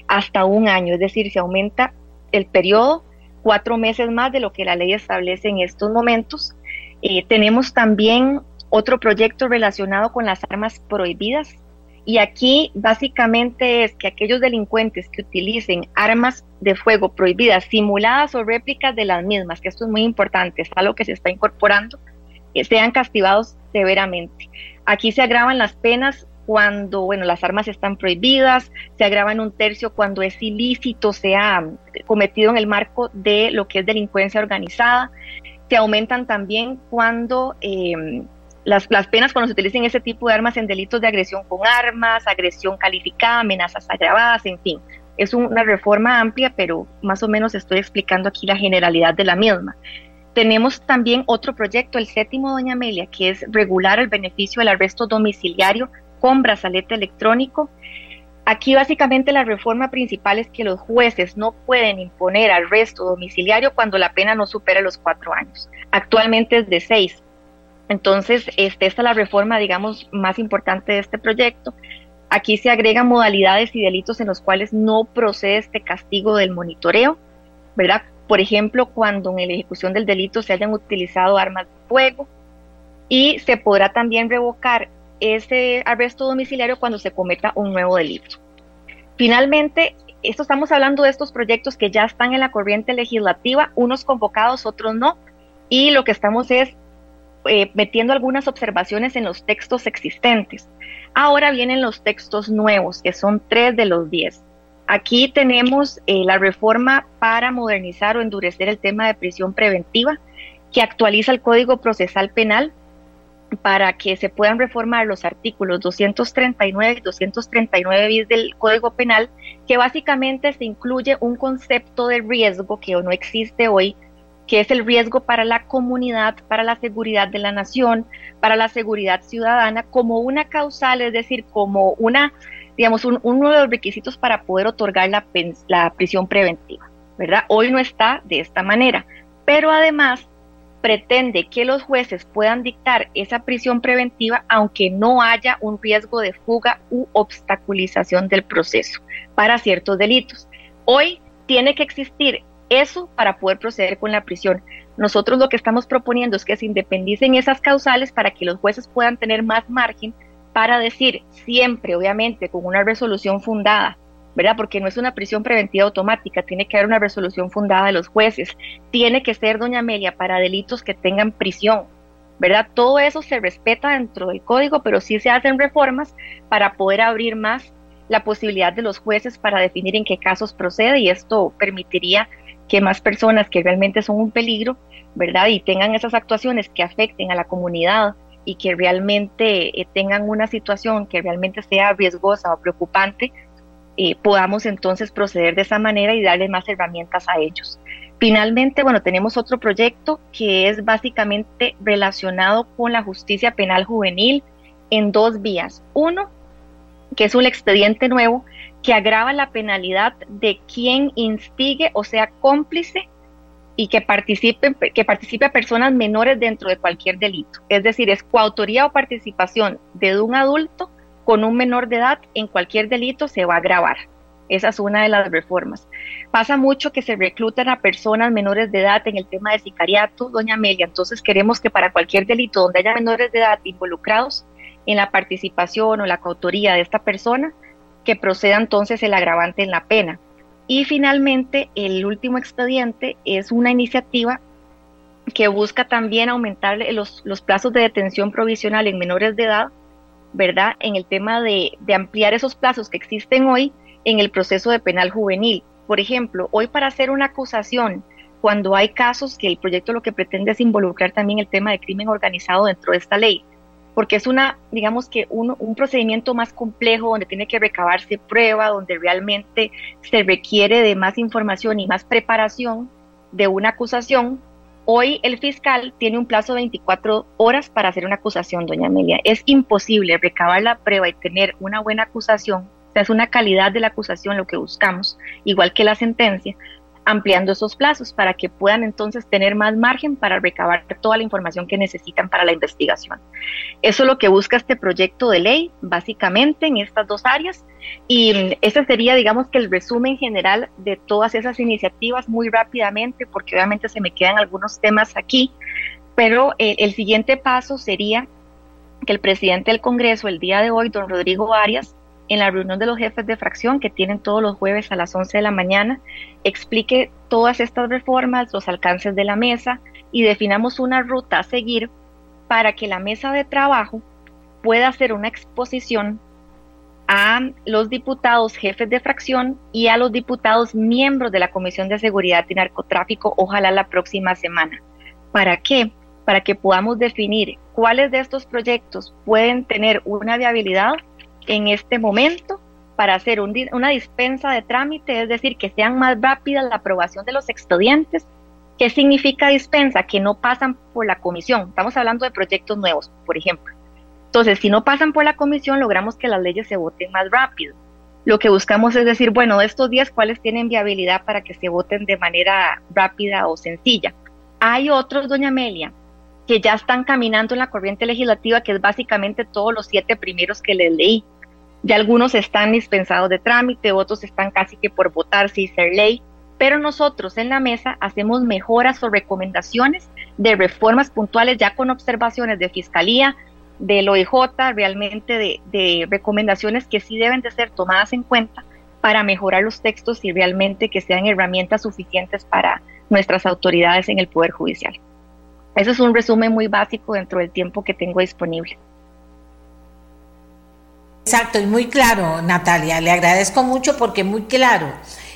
hasta 1 año, es decir, se aumenta el periodo 4 meses más de lo que la ley establece en estos momentos. Tenemos también otro proyecto relacionado con las armas prohibidas, y aquí básicamente es que aquellos delincuentes que utilicen armas de fuego prohibidas, simuladas o réplicas de las mismas, que esto es muy importante, es algo que se está incorporando, sean castigados severamente. Aquí se agravan las penas cuando, bueno, las armas están prohibidas, se agravan 1/3 cuando es ilícito, se ha cometido en el marco de lo que es delincuencia organizada, se aumentan también cuando las penas cuando se utilicen ese tipo de armas en delitos de agresión con armas, agresión calificada, amenazas agravadas, en fin. Es una reforma amplia, pero más o menos estoy explicando aquí la generalidad de la misma. Tenemos también otro proyecto, el séptimo, doña Amelia, que es regular el beneficio del arresto domiciliario con brazalete electrónico. Aquí básicamente la reforma principal es que los jueces no pueden imponer arresto domiciliario cuando la pena no supera los 4 años. Actualmente es de 6. Entonces, esta es la reforma, digamos, más importante de este proyecto. Aquí se agregan modalidades y delitos en los cuales no procede este castigo del monitoreo, ¿verdad? Por ejemplo, cuando en la ejecución del delito se hayan utilizado armas de fuego, y se podrá también revocar ese arresto domiciliario cuando se cometa un nuevo delito. Finalmente, estamos hablando de estos proyectos que ya están en la corriente legislativa, unos convocados, otros no, y lo que estamos es metiendo algunas observaciones en los textos existentes. Ahora vienen los textos nuevos, que son 3 de los 10. Aquí tenemos la reforma para modernizar o endurecer el tema de prisión preventiva, que actualiza el Código Procesal Penal para que se puedan reformar los artículos 239 y 239 bis del Código Penal, que básicamente se incluye un concepto de riesgo que no existe hoy, que es el riesgo para la comunidad, para la seguridad de la nación, para la seguridad ciudadana, como una causal, es decir, como una, digamos, uno de los requisitos para poder otorgar la prisión preventiva, ¿verdad? Hoy no está de esta manera, pero además pretende que los jueces puedan dictar esa prisión preventiva aunque no haya un riesgo de fuga u obstaculización del proceso para ciertos delitos. Hoy tiene que existir eso para poder proceder con la prisión. Nosotros lo que estamos proponiendo es que se independicen esas causales para que los jueces puedan tener más margen para decir, siempre, obviamente, con una resolución fundada, ¿verdad? Porque no es una prisión preventiva automática, tiene que haber una resolución fundada de los jueces, tiene que ser, doña Amelia, para delitos que tengan prisión, ¿verdad? Todo eso se respeta dentro del código, pero sí se hacen reformas para poder abrir más la posibilidad de los jueces para definir en qué casos procede, y esto permitiría que más personas que realmente son un peligro, ¿verdad? Y tengan esas actuaciones que afecten a la comunidad y que realmente tengan una situación que realmente sea riesgosa o preocupante, podamos entonces proceder de esa manera y darle más herramientas a ellos. Finalmente, bueno, tenemos otro proyecto que es básicamente relacionado con la justicia penal juvenil en dos vías. Uno, que es un expediente nuevo que agrava la penalidad de quien instigue o sea cómplice y que participe a personas menores dentro de cualquier delito. Es decir, es coautoría o participación de un adulto con un menor de edad en cualquier delito se va a agravar. Esa es una de las reformas. Pasa mucho que se reclutan a personas menores de edad en el tema de sicariato, doña Amelia. Entonces queremos que para cualquier delito donde haya menores de edad involucrados en la participación o la coautoría de esta persona, que proceda entonces el agravante en la pena. Y finalmente, el último expediente es una iniciativa que busca también aumentar los plazos de detención provisional en menores de edad, ¿verdad? En el tema de ampliar esos plazos que existen hoy en el proceso de penal juvenil. Por ejemplo, hoy para hacer una acusación, cuando hay casos que el proyecto lo que pretende es involucrar también el tema de crimen organizado dentro de esta ley, porque es una, digamos que un procedimiento más complejo donde tiene que recabarse prueba, donde realmente se requiere de más información y más preparación de una acusación. Hoy el fiscal tiene un plazo de 24 horas para hacer una acusación, doña Amelia. Es imposible recabar la prueba y tener una buena acusación, o sea, es una calidad de la acusación lo que buscamos, igual que la sentencia, ampliando esos plazos para que puedan entonces tener más margen para recabar toda la información que necesitan para la investigación. Eso es lo que busca este proyecto de ley, básicamente en estas dos áreas, y ese sería, digamos, que el resumen general de todas esas iniciativas muy rápidamente, porque obviamente se me quedan algunos temas aquí, pero el siguiente paso sería que el presidente del Congreso el día de hoy, don Rodrigo Arias, en la reunión de los jefes de fracción que tienen todos los jueves a las 11 de la mañana, explique todas estas reformas, los alcances de la mesa, y definamos una ruta a seguir para que la mesa de trabajo pueda hacer una exposición a los diputados jefes de fracción y a los diputados miembros de la Comisión de Seguridad y Narcotráfico, ojalá la próxima semana. ¿Para qué? Para que podamos definir cuáles de estos proyectos pueden tener una viabilidad en este momento para hacer una dispensa de trámite, es decir, que sean más rápidas la aprobación de los expedientes. ¿Qué significa dispensa? Que no pasan por la comisión. Estamos hablando de proyectos nuevos, por ejemplo. Entonces, si no pasan por la comisión, logramos que las leyes se voten más rápido. Lo que buscamos es decir, bueno, de estos 10, ¿cuáles tienen viabilidad para que se voten de manera rápida o sencilla? Hay otros, doña Amelia, que ya están caminando en la corriente legislativa, que es básicamente todos los 7 primeros que les leí. Ya algunos están dispensados de trámite, otros están casi que por votarse y ser ley, pero nosotros en la mesa hacemos mejoras o recomendaciones de reformas puntuales ya con observaciones de Fiscalía, del OIJ, realmente de recomendaciones que sí deben de ser tomadas en cuenta para mejorar los textos y realmente que sean herramientas suficientes para nuestras autoridades en el Poder Judicial. Ese es un resumen muy básico dentro del tiempo que tengo disponible. Exacto, y muy claro, Natalia, le agradezco mucho porque muy claro,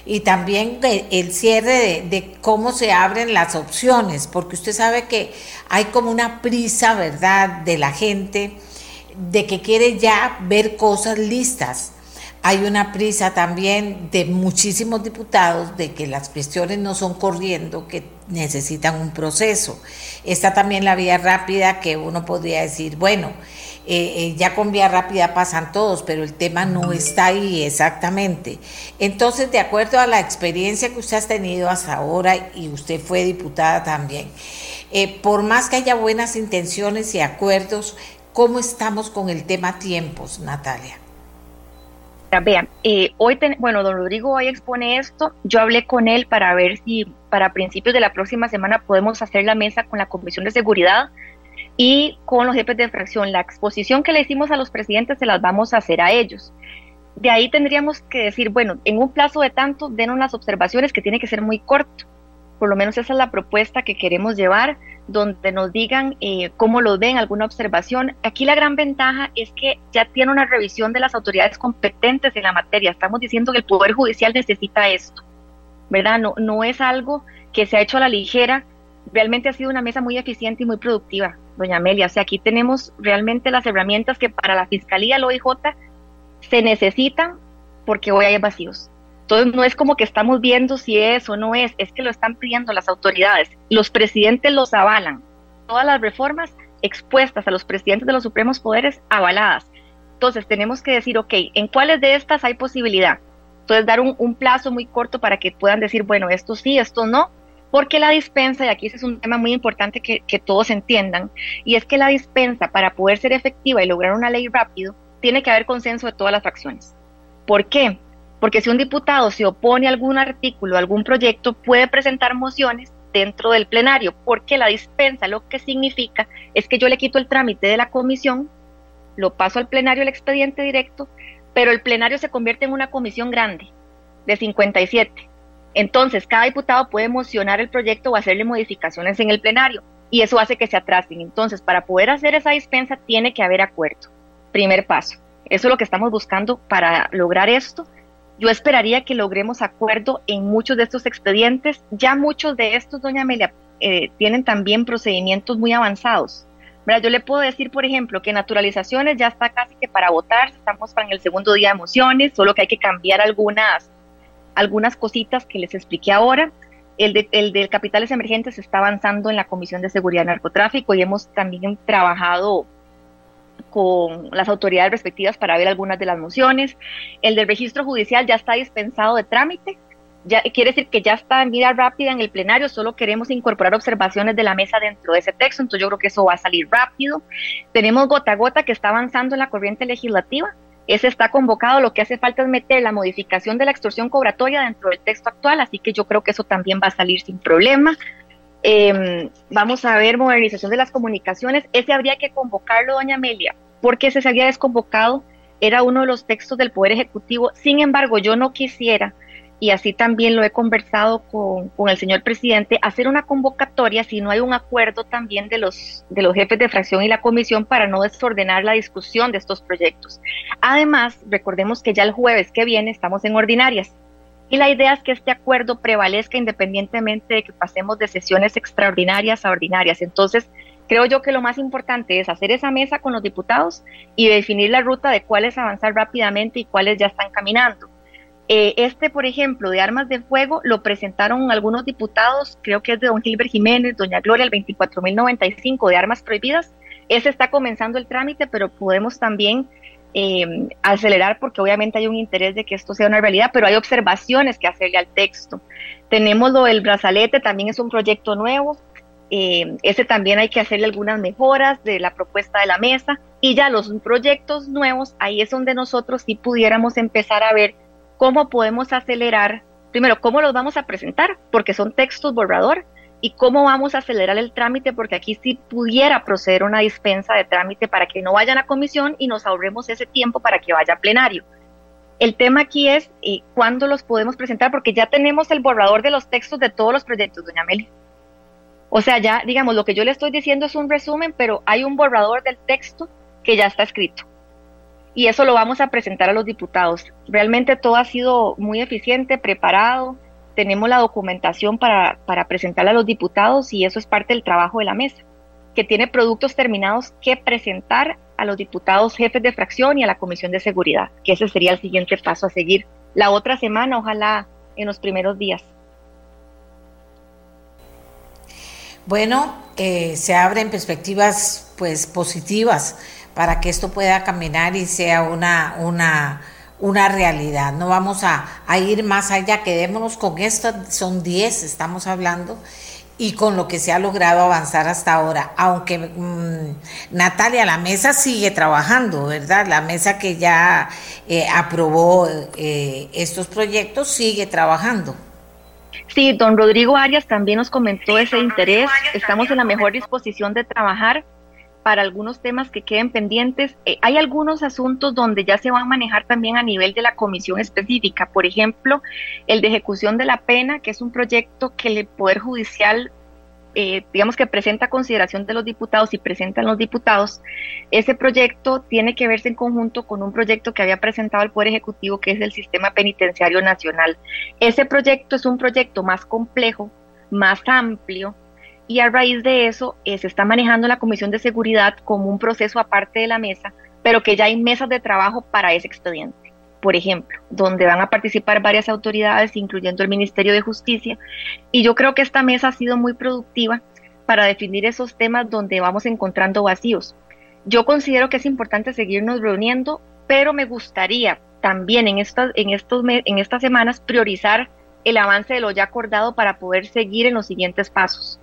y también el cierre de cómo se abren las opciones, porque usted sabe que hay como una prisa, ¿verdad?, de la gente, de que quiere ya ver cosas listas, Hay una prisa también de muchísimos diputados de que las cuestiones no son corriendo, que necesitan un proceso. Está también la vía rápida, que uno podría decir, bueno, ya con vía rápida pasan todos, pero el tema no está ahí exactamente. Entonces, de acuerdo a la experiencia que usted ha tenido hasta ahora, y usted fue diputada también, por más que haya buenas intenciones y acuerdos, ¿cómo estamos con el tema tiempos, Natalia? Vean, don Rodrigo hoy expone esto. Yo hablé con él para ver si para principios de la próxima semana podemos hacer la mesa con la Comisión de Seguridad y con los jefes de fracción. La exposición que le hicimos a los presidentes se las vamos a hacer a ellos. De ahí tendríamos que decir, bueno, en un plazo de tanto, denos las observaciones, que tiene que ser muy corto. Por lo menos esa es la propuesta que queremos llevar, donde nos digan cómo lo ven, alguna observación. Aquí la gran ventaja es que ya tiene una revisión de las autoridades competentes en la materia. Estamos diciendo que el Poder Judicial necesita esto, ¿verdad? No es algo que se ha hecho a la ligera. Realmente ha sido una mesa muy eficiente y muy productiva, doña Amelia. O sea, aquí tenemos realmente las herramientas que para la Fiscalía, el OIJ, se necesitan, porque hoy hay vacíos. Entonces no es como que estamos viendo si es o no es, es que lo están pidiendo las autoridades. Los presidentes los avalan. Todas las reformas expuestas a los presidentes de los supremos poderes, avaladas. Entonces tenemos que decir, ok, ¿en cuáles de estas hay posibilidad? Entonces dar un plazo muy corto para que puedan decir, bueno, esto sí, esto no, porque la dispensa, y aquí ese es un tema muy importante que todos entiendan, y es que la dispensa, para poder ser efectiva y lograr una ley rápido, tiene que haber consenso de todas las facciones. ¿Por qué? Porque si un diputado se opone a algún artículo, a algún proyecto, puede presentar mociones dentro del plenario, porque la dispensa lo que significa es que yo le quito el trámite de la comisión, lo paso al plenario, el expediente directo, pero el plenario se convierte en una comisión grande, de 57. Entonces, cada diputado puede mocionar el proyecto o hacerle modificaciones en el plenario, y eso hace que se atrasen. Entonces, para poder hacer esa dispensa, tiene que haber acuerdo. Primer paso. Eso es lo que estamos buscando para lograr esto. Yo esperaría que logremos acuerdo en muchos de estos expedientes. Ya muchos de estos, doña Amelia, tienen también procedimientos muy avanzados. ¿Verdad? Yo le puedo decir, por ejemplo, que naturalizaciones ya está casi que para votar, estamos en el segundo día de mociones, solo que hay que cambiar algunas cositas que les expliqué ahora. El de capitales emergentes está avanzando en la Comisión de Seguridad y Narcotráfico, y hemos también trabajado con las autoridades respectivas para ver algunas de las mociones. El del registro judicial ya está dispensado de trámite, ya quiere decir que ya está en vida rápida en el plenario, solo queremos incorporar observaciones de la mesa dentro de ese texto, entonces yo creo que eso va a salir rápido. Tenemos gota a gota, que está avanzando en la corriente legislativa, ese está convocado, lo que hace falta es meter la modificación de la extorsión cobratoria dentro del texto actual, así que yo creo que eso también va a salir sin problema. Vamos a ver modernización de las comunicaciones, ese habría que convocarlo, doña Amelia, porque ese se había desconvocado, era uno de los textos del Poder Ejecutivo. Sin embargo, yo no quisiera, y así también lo he conversado con el señor presidente, hacer una convocatoria si no hay un acuerdo también de los jefes de fracción y la comisión, para no desordenar la discusión de estos proyectos. Además, recordemos que ya el jueves que viene estamos en ordinarias, y la idea es que este acuerdo prevalezca independientemente de que pasemos de sesiones extraordinarias a ordinarias. Entonces, creo yo que lo más importante es hacer esa mesa con los diputados y definir la ruta de cuáles avanzar rápidamente y cuáles ya están caminando. Por ejemplo, de armas de fuego, lo presentaron algunos diputados, creo que es de don Gilbert Jiménez, doña Gloria, el 24.095 de armas prohibidas. Ese está comenzando el trámite, pero podemos también acelerar, porque obviamente hay un interés de que esto sea una realidad, pero hay observaciones que hacerle al texto. Tenemos lo del brazalete, también es un proyecto nuevo, ese también hay que hacerle algunas mejoras de la propuesta de la mesa, y ya los proyectos nuevos, ahí es donde nosotros sí pudiéramos empezar a ver cómo podemos acelerar, primero, cómo los vamos a presentar, porque son textos borrador, y cómo vamos a acelerar el trámite, porque aquí sí pudiera proceder una dispensa de trámite para que no vayan a comisión y nos ahorremos ese tiempo para que vaya a plenario. El tema aquí es cuándo los podemos presentar, porque ya tenemos el borrador de los textos de todos los proyectos, doña Amelia. O sea, ya, digamos, lo que yo le estoy diciendo es un resumen, pero hay un borrador del texto que ya está escrito. Y eso lo vamos a presentar a los diputados. Realmente todo ha sido muy eficiente, preparado. Tenemos la documentación para presentarla a los diputados, y eso es parte del trabajo de la mesa, que tiene productos terminados que presentar a los diputados jefes de fracción y a la Comisión de Seguridad, que ese sería el siguiente paso a seguir la otra semana, ojalá en los primeros días. Bueno, se abren perspectivas pues positivas para que esto pueda caminar y sea una realidad. No vamos a ir más allá, quedémonos con esto, son 10, estamos hablando, y con lo que se ha logrado avanzar hasta ahora, aunque Natalia, la mesa sigue trabajando, ¿verdad? La mesa que ya aprobó estos proyectos sigue trabajando. Sí, don Rodrigo Arias también nos comentó ese interés, estamos en la mejor disposición de trabajar para algunos temas que queden pendientes. Hay algunos asuntos donde ya se van a manejar también a nivel de la comisión específica, por ejemplo, el de ejecución de la pena, que es un proyecto que el Poder Judicial, digamos que presenta a consideración de los diputados y presentan los diputados. Ese proyecto tiene que verse en conjunto con un proyecto que había presentado el Poder Ejecutivo, que es el Sistema Penitenciario Nacional. Ese proyecto es un proyecto más complejo, más amplio, y a raíz de eso se está manejando la Comisión de Seguridad como un proceso aparte de la mesa, pero que ya hay mesas de trabajo para ese expediente, por ejemplo, donde van a participar varias autoridades, incluyendo el Ministerio de Justicia, y yo creo que esta mesa ha sido muy productiva para definir esos temas donde vamos encontrando vacíos. Yo considero que es importante seguirnos reuniendo, pero me gustaría también en estas semanas priorizar el avance de lo ya acordado para poder seguir en los siguientes pasos,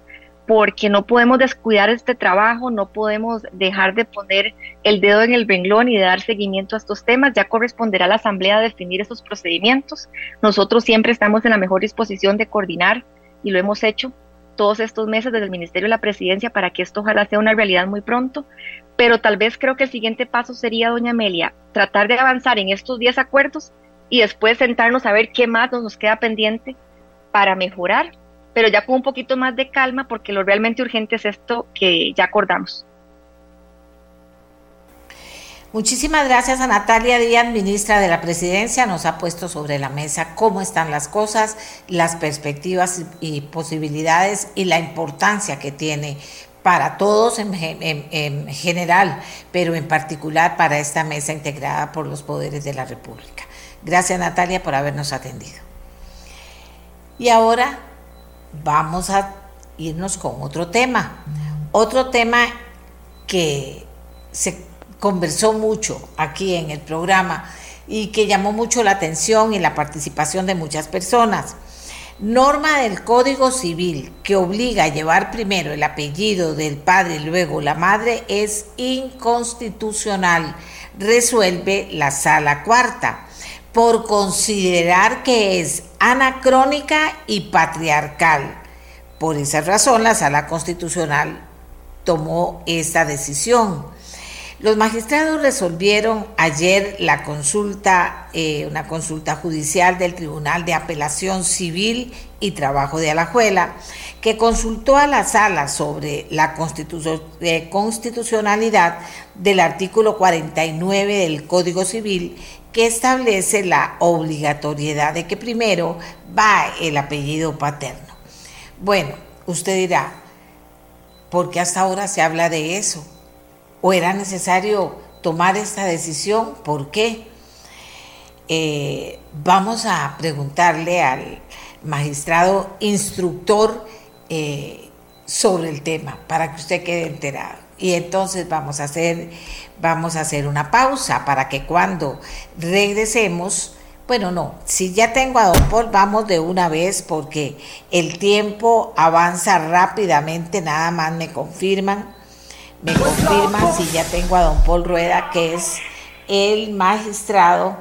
porque no podemos descuidar este trabajo, no podemos dejar de poner el dedo en el renglón y de dar seguimiento a estos temas. Ya corresponderá a la Asamblea definir esos procedimientos. Nosotros siempre estamos en la mejor disposición de coordinar, y lo hemos hecho todos estos meses desde el Ministerio de la Presidencia para que esto ojalá sea una realidad muy pronto, pero tal vez creo que el siguiente paso sería, doña Amelia, tratar de avanzar en estos 10 acuerdos y después sentarnos a ver qué más nos queda pendiente para mejorar, pero ya con un poquito más de calma, porque lo realmente urgente es esto que ya acordamos. Muchísimas gracias a Natalia Díaz, ministra de la Presidencia, nos ha puesto sobre la mesa cómo están las cosas, las perspectivas y posibilidades y la importancia que tiene para todos en general, pero en particular para esta mesa integrada por los poderes de la República. Gracias, Natalia, por habernos atendido. Y ahora vamos a irnos con otro tema que se conversó mucho aquí en el programa y que llamó mucho la atención y la participación de muchas personas. Norma del Código Civil que obliga a llevar primero el apellido del padre y luego la madre es inconstitucional, resuelve la Sala Cuarta, por considerar que es anacrónica y patriarcal. Por esa razón, la Sala Constitucional tomó esta decisión. Los magistrados resolvieron ayer la consulta, una consulta judicial del Tribunal de Apelación Civil y Trabajo de Alajuela, que consultó a la Sala sobre la constitucionalidad del artículo 49 del Código Civil, que establece la obligatoriedad de que primero va el apellido paterno. Bueno, usted dirá, ¿por qué hasta ahora se habla de eso? ¿O era necesario tomar esta decisión? ¿Por qué? Vamos a preguntarle al magistrado instructor sobre el tema para que usted quede enterado. Y entonces vamos a hacer una pausa para que cuando regresemos, si ya tengo a don Paul, vamos de una vez porque el tiempo avanza rápidamente, nada más me confirman si ya tengo a don Paul Rueda, que es el magistrado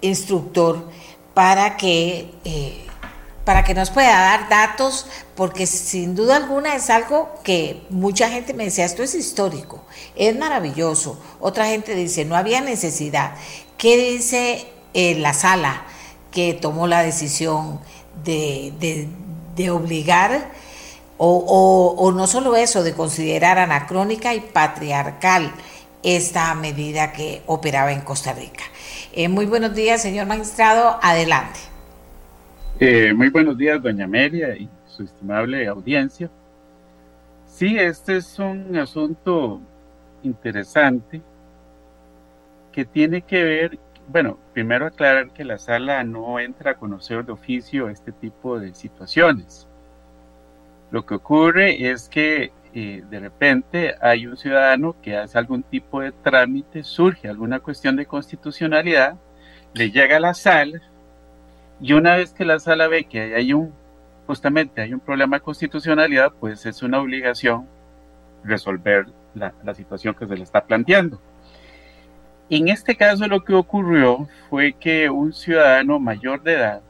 instructor, para que nos pueda dar datos, porque sin duda alguna es algo que mucha gente me decía, esto es histórico, es maravilloso. Otra gente dice, no había necesidad. ¿Qué dice la Sala que tomó la decisión de obligar, o no solo eso, de considerar anacrónica y patriarcal esta medida que operaba en Costa Rica? Muy buenos días, señor magistrado, adelante. Muy buenos días, doña Amelia y su estimable audiencia. Sí, este es un asunto interesante que tiene que ver, bueno, primero aclarar que la sala no entra a conocer de oficio este tipo de situaciones. Lo que ocurre es que de repente hay un ciudadano que hace algún tipo de trámite, surge alguna cuestión de constitucionalidad, le llega a la sala y una vez que la sala ve que hay justamente hay un problema de constitucionalidad, pues es una obligación resolver la situación que se le está planteando. En este caso lo que ocurrió fue que un ciudadano mayor de edad,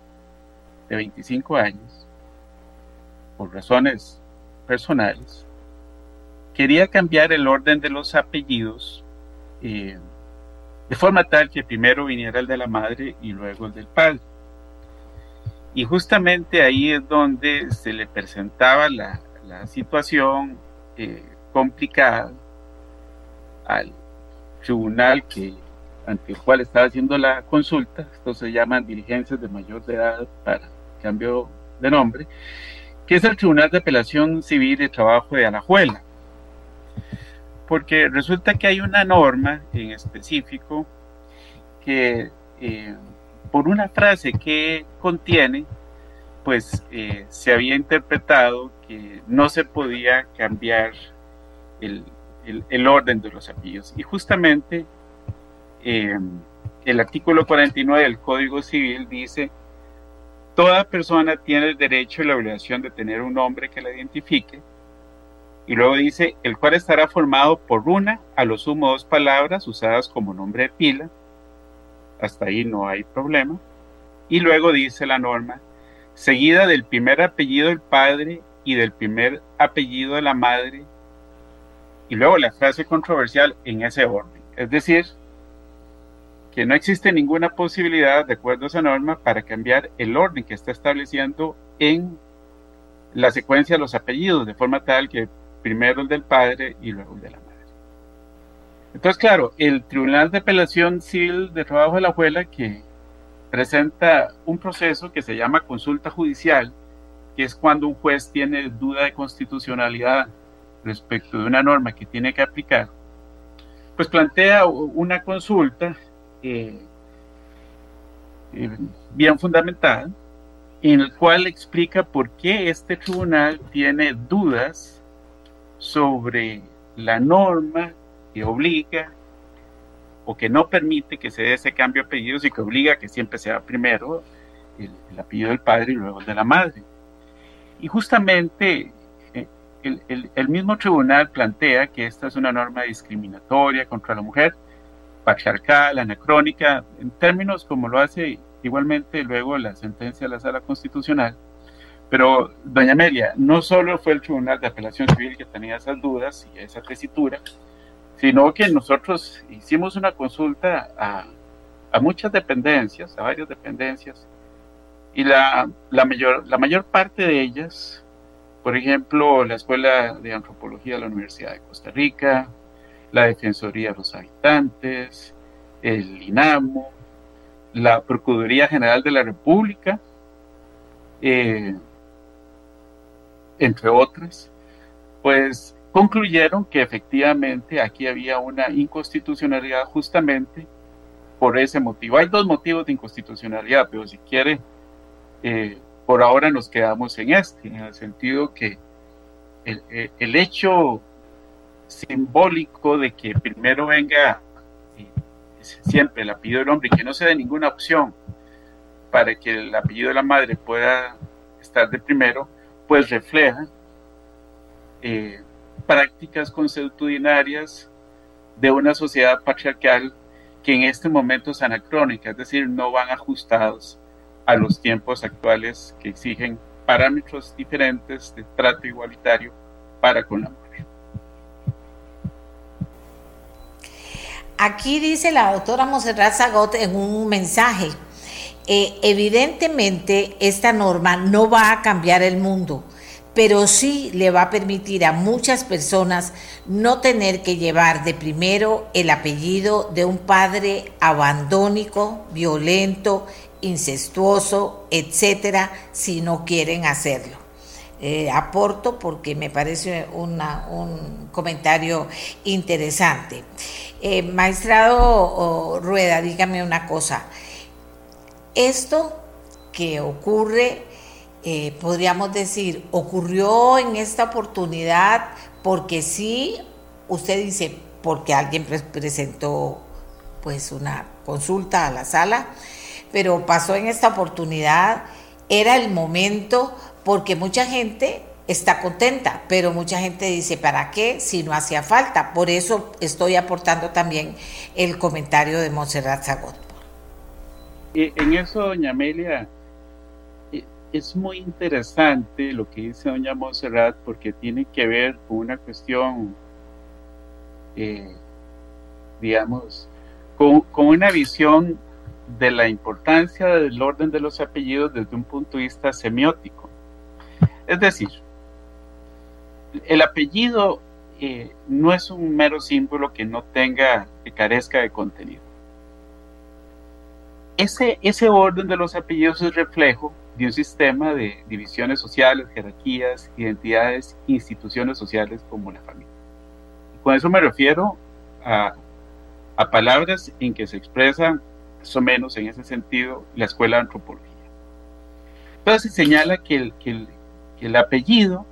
de 25 años, por razones personales, quería cambiar el orden de los apellidos de forma tal que primero viniera el de la madre y luego el del padre. Y justamente ahí es donde se le presentaba la situación complicada al tribunal ante el cual estaba haciendo la consulta. Esto se llaman diligencias de mayor de edad para cambio de nombre, que es el Tribunal de Apelación Civil y Trabajo de Alajuela, porque resulta que hay una norma en específico que por una frase que contiene, pues se había interpretado que no se podía cambiar el orden de los apellidos. Y justamente el artículo 49 del Código Civil dice: toda persona tiene el derecho y la obligación de tener un nombre que la identifique, y luego dice, el cual estará formado por una, a lo sumo dos palabras usadas como nombre de pila, hasta ahí no hay problema, y luego dice la norma, seguida del primer apellido del padre y del primer apellido de la madre, y luego la frase controversial en ese orden. Es decir, que no existe ninguna posibilidad, de acuerdo a esa norma, para cambiar el orden que está estableciendo en la secuencia de los apellidos, de forma tal que primero el del padre y luego el de la madre. Entonces, claro, el Tribunal de Apelación Civil de Trabajo de Alajuela, que presenta un proceso que se llama consulta judicial, que es cuando un juez tiene duda de constitucionalidad respecto de una norma que tiene que aplicar, pues plantea una consulta bien fundamentada, en el cual explica por qué este tribunal tiene dudas sobre la norma que obliga o que no permite que se dé ese cambio de apellidos y que obliga a que siempre sea primero el apellido del padre y luego el de la madre. Y justamente el mismo tribunal plantea que esta es una norma discriminatoria contra la mujer, patriarcal, anacrónica, en términos como lo hace igualmente luego la sentencia de la Sala Constitucional. Pero, doña Amelia, no solo fue el Tribunal de Apelación Civil que tenía esas dudas y esa tesitura, sino que nosotros hicimos una consulta a muchas dependencias, a varias dependencias, y la mayor parte de ellas, por ejemplo, la Escuela de Antropología de la Universidad de Costa Rica, la Defensoría de los Habitantes, el INAMO, la Procuraduría General de la República, entre otras, pues concluyeron que efectivamente aquí había una inconstitucionalidad justamente por ese motivo. Hay dos motivos de inconstitucionalidad, pero si quiere, por ahora nos quedamos en en el sentido que el hecho simbólico de que primero venga siempre el apellido del hombre y que no se dé ninguna opción para que el apellido de la madre pueda estar de primero, pues refleja prácticas consuetudinarias de una sociedad patriarcal que en este momento es anacrónica, es decir, no van ajustados a los tiempos actuales que exigen parámetros diferentes de trato igualitario para con la mujer. Aquí dice la doctora Monserrat Zagot en un mensaje, evidentemente esta norma no va a cambiar el mundo, pero sí le va a permitir a muchas personas no tener que llevar de primero el apellido de un padre abandónico, violento, incestuoso, etcétera, si no quieren hacerlo. aporto porque me parece un comentario interesante. Maestrado Rueda, dígame una cosa. Esto que ocurre, podríamos decir, ocurrió en esta oportunidad porque sí, usted dice, porque alguien presentó pues una consulta a la sala, pero pasó en esta oportunidad, era el momento, porque mucha gente está contenta, pero mucha gente dice, ¿para qué? Si no hacía falta. Por eso estoy aportando también el comentario de Montserrat Zagot. En eso, doña Amelia, es muy interesante lo que dice doña Montserrat, porque tiene que ver con una cuestión, digamos, con una visión de la importancia del orden de los apellidos desde un punto de vista semiótico. Es decir, el apellido no es un mero símbolo que no tenga, que carezca de contenido. Ese orden de los apellidos es reflejo de un sistema de divisiones sociales, jerarquías, identidades, instituciones sociales como la familia. Con eso me refiero a palabras en que se expresa, más o menos en ese sentido, la Escuela de Antropología. Entonces se señala que el apellido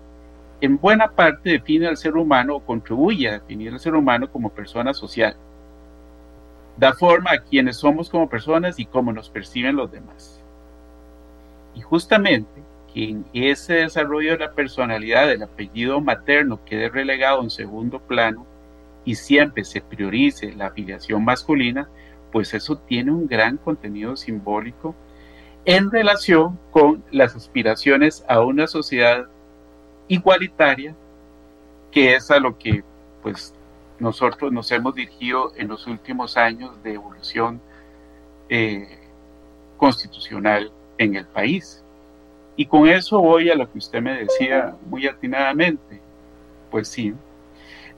en buena parte define al ser humano o contribuye a definir al ser humano como persona social. Da forma a quienes somos como personas y cómo nos perciben los demás. Y justamente que en ese desarrollo de la personalidad del apellido materno quede relegado en segundo plano y siempre se priorice la afiliación masculina, pues eso tiene un gran contenido simbólico en relación con las aspiraciones a una sociedad igualitaria, que es a lo que pues nosotros nos hemos dirigido en los últimos años de evolución constitucional en el país. Y con eso voy a lo que usted me decía muy atinadamente. Pues sí,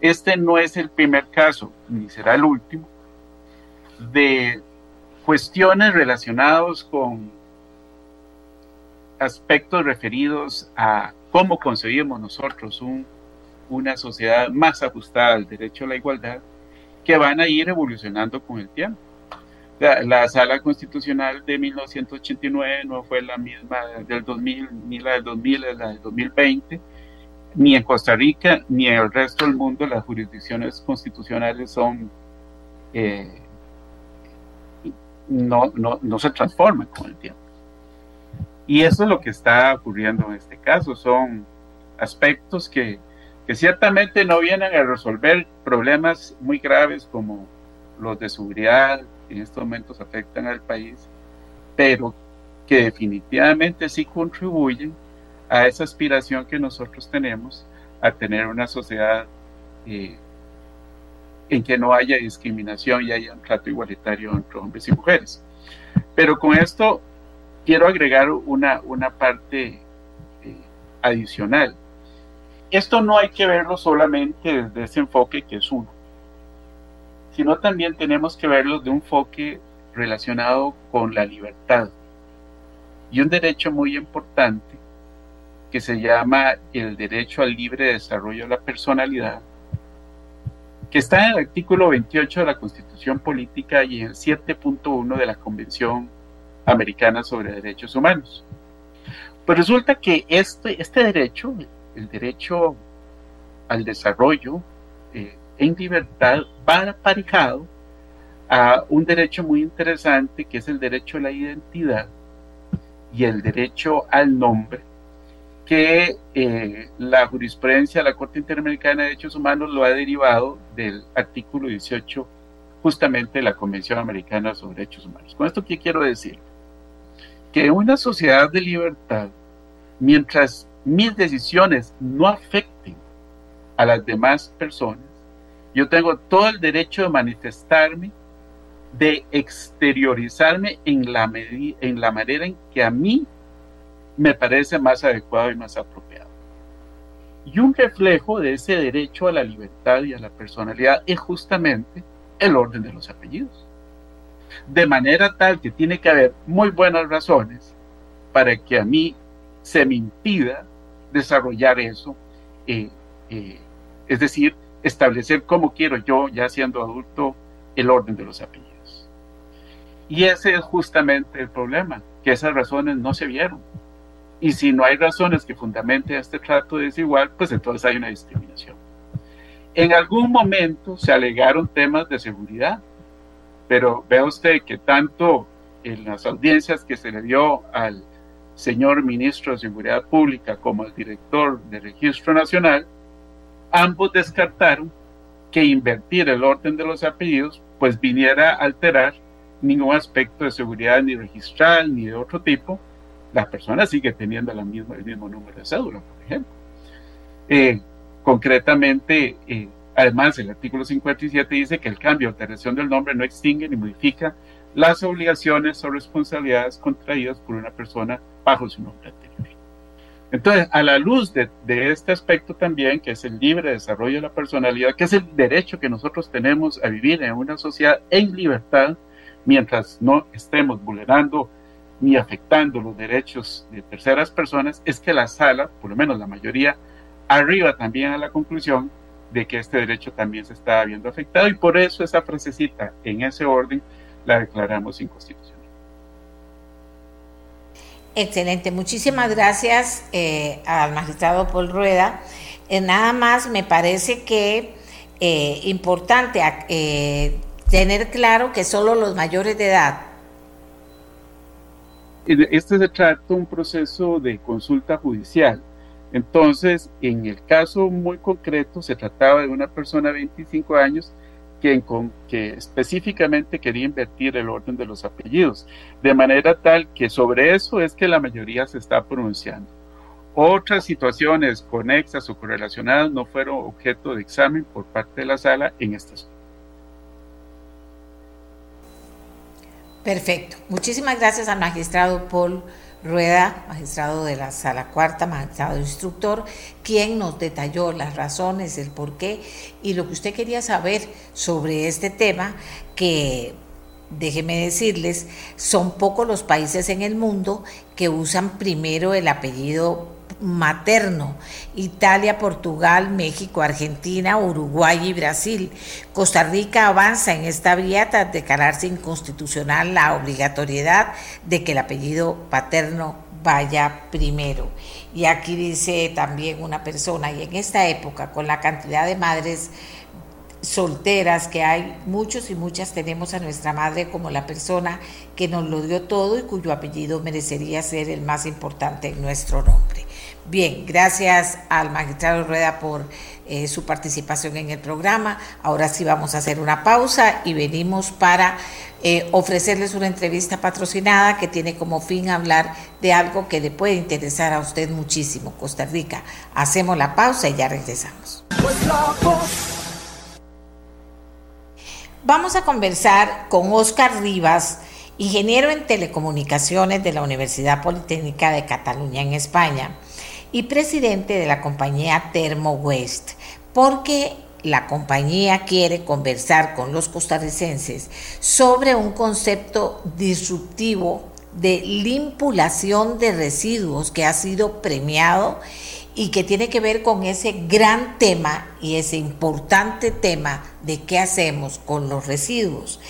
este no es el primer caso, ni será el último, de cuestiones relacionadas con aspectos referidos a cómo concebimos nosotros una sociedad más ajustada al derecho a la igualdad, que van a ir evolucionando con el tiempo. La Sala Constitucional de 1989 no fue la misma del 2000, ni la del 2000, ni la del 2020, ni en Costa Rica, ni en el resto del mundo las jurisdicciones constitucionales son, no se transforman con el tiempo. Y eso es lo que está ocurriendo en este caso, son aspectos que ciertamente no vienen a resolver problemas muy graves como los de seguridad, que en estos momentos afectan al país, pero que definitivamente sí contribuyen a esa aspiración que nosotros tenemos a tener una sociedad en que no haya discriminación y haya un trato igualitario entre hombres y mujeres. Pero con esto quiero agregar una parte adicional. Esto no hay que verlo solamente desde ese enfoque que es uno, sino también tenemos que verlo de un enfoque relacionado con la libertad y un derecho muy importante que se llama el derecho al libre desarrollo de la personalidad, que está en el artículo 28 de la Constitución Política y en el 7.1 de la Convención Americana sobre Derechos Humanos. Pues resulta que este derecho, el derecho al desarrollo en libertad, va aparejado a un derecho muy interesante que es el derecho a la identidad y el derecho al nombre, que la jurisprudencia de la Corte Interamericana de Derechos Humanos lo ha derivado del artículo 18 justamente de la Convención Americana sobre Derechos Humanos. ¿Con esto qué quiero decir? Que en una sociedad de libertad, mientras mis decisiones no afecten a las demás personas, yo tengo todo el derecho de manifestarme, de exteriorizarme en la manera en que a mí me parece más adecuado y más apropiado. Y un reflejo de ese derecho a la libertad y a la personalidad es justamente el orden de los apellidos. De manera tal que tiene que haber muy buenas razones para que a mí se me impida desarrollar eso, es decir, establecer cómo quiero yo, ya siendo adulto, el orden de los apellidos. Y ese es justamente el problema, que esas razones no se vieron. Y si no hay razones que fundamenten este trato desigual, pues entonces hay una discriminación. En algún momento se alegaron temas de seguridad, pero vea usted que tanto en las audiencias que se le dio al señor ministro de Seguridad Pública como al director del Registro Nacional, ambos descartaron que invertir el orden de los apellidos pues viniera a alterar ningún aspecto de seguridad, ni registral, ni de otro tipo. Las personas siguen teniendo el mismo número de cédula, por ejemplo. Concretamente, además, el artículo 57 dice que el cambio o alteración del nombre no extingue ni modifica las obligaciones o responsabilidades contraídas por una persona bajo su nombre anterior. Entonces, a la luz de este aspecto también, que es el libre desarrollo de la personalidad, que es el derecho que nosotros tenemos a vivir en una sociedad en libertad, mientras no estemos vulnerando ni afectando los derechos de terceras personas, es que la sala, por lo menos la mayoría, arriba también a la conclusión de que este derecho también se está viendo afectado, y por eso esa frasecita, en ese orden, la declaramos inconstitucional. Excelente, muchísimas gracias al magistrado Paul Rueda. Nada más me parece que importante tener claro que solo los mayores de edad. Este se trata de un proceso de consulta judicial. Entonces, en el caso muy concreto, se trataba de una persona de 25 años que específicamente quería invertir el orden de los apellidos, de manera tal que sobre eso es que la mayoría se está pronunciando. Otras situaciones conexas o correlacionadas no fueron objeto de examen por parte de la sala en este aspecto. Perfecto. Muchísimas gracias al magistrado Paul Rueda, magistrado de la Sala Cuarta, magistrado instructor, quien nos detalló las razones, el porqué y lo que usted quería saber sobre este tema, que déjeme decirles, son pocos los países en el mundo que usan primero el apellido materno. Italia, Portugal, México, Argentina, Uruguay y Brasil. Costa Rica avanza en esta vía tras declararse inconstitucional la obligatoriedad de que el apellido paterno vaya primero. Y aquí dice también una persona, y en esta época, con la cantidad de madres solteras que hay, muchos y muchas tenemos a nuestra madre como la persona que nos lo dio todo y cuyo apellido merecería ser el más importante en nuestro nombre. Bien, gracias al magistrado Rueda por su participación en el programa. Ahora sí vamos a hacer una pausa y venimos para ofrecerles una entrevista patrocinada que tiene como fin hablar de algo que le puede interesar a usted muchísimo, Costa Rica. Hacemos la pausa y ya regresamos. Vamos a conversar con Óscar Rivas, ingeniero en telecomunicaciones de la Universidad Politécnica de Cataluña en España y presidente de la compañía Thermo West, porque la compañía quiere conversar con los costarricenses sobre un concepto disruptivo de limpulación de residuos que ha sido premiado y que tiene que ver con ese gran tema y ese importante tema de qué hacemos con los residuos.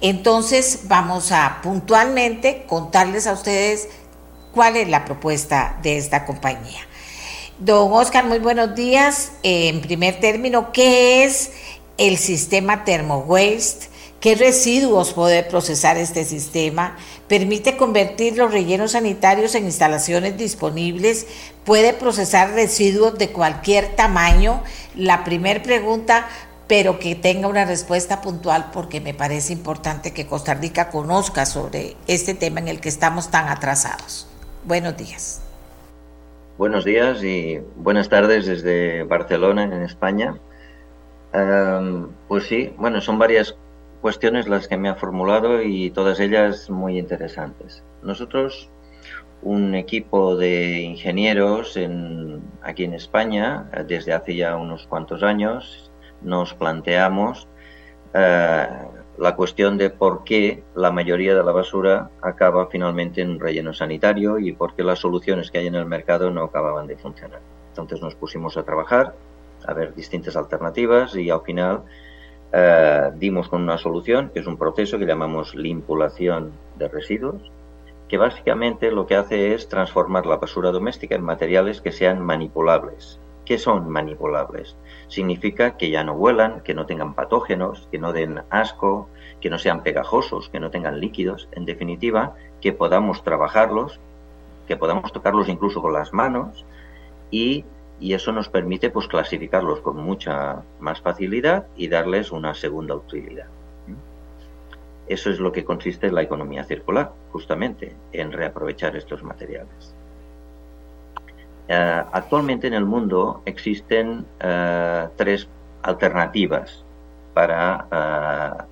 Entonces vamos a puntualmente contarles a ustedes cuál es la propuesta de esta compañía. Don Óscar, muy buenos días. En primer término, ¿qué es el sistema Thermo West? ¿Qué residuos puede procesar este sistema? Permite convertir los rellenos sanitarios en instalaciones disponibles. Puede procesar residuos de cualquier tamaño. La primera pregunta, pero que tenga una respuesta puntual, porque me parece importante que Costa Rica conozca sobre este tema en el que estamos tan atrasados. Buenos días. Buenos días y buenas tardes desde Barcelona, en España. Pues sí, bueno, son varias cuestiones las que me ha formulado y todas ellas muy interesantes. Nosotros, un equipo de ingenieros aquí en España, desde hace ya unos cuantos años, nos planteamos la cuestión de por qué la mayoría de la basura acaba finalmente en un relleno sanitario y por qué las soluciones que hay en el mercado no acababan de funcionar. Entonces nos pusimos a trabajar, a ver distintas alternativas y al final dimos con una solución, que es un proceso que llamamos limpulación de residuos, que básicamente lo que hace es transformar la basura doméstica en materiales que sean manipulables. ¿Qué son manipulables? Significa que ya no huelan, que no tengan patógenos, que no den asco, que no sean pegajosos, que no tengan líquidos. En definitiva, que podamos trabajarlos, que podamos tocarlos incluso con las manos y eso nos permite pues clasificarlos con mucha más facilidad y darles una segunda utilidad. Eso es lo que consiste en la economía circular, justamente, en reaprovechar estos materiales. Actualmente en el mundo existen tres alternativas para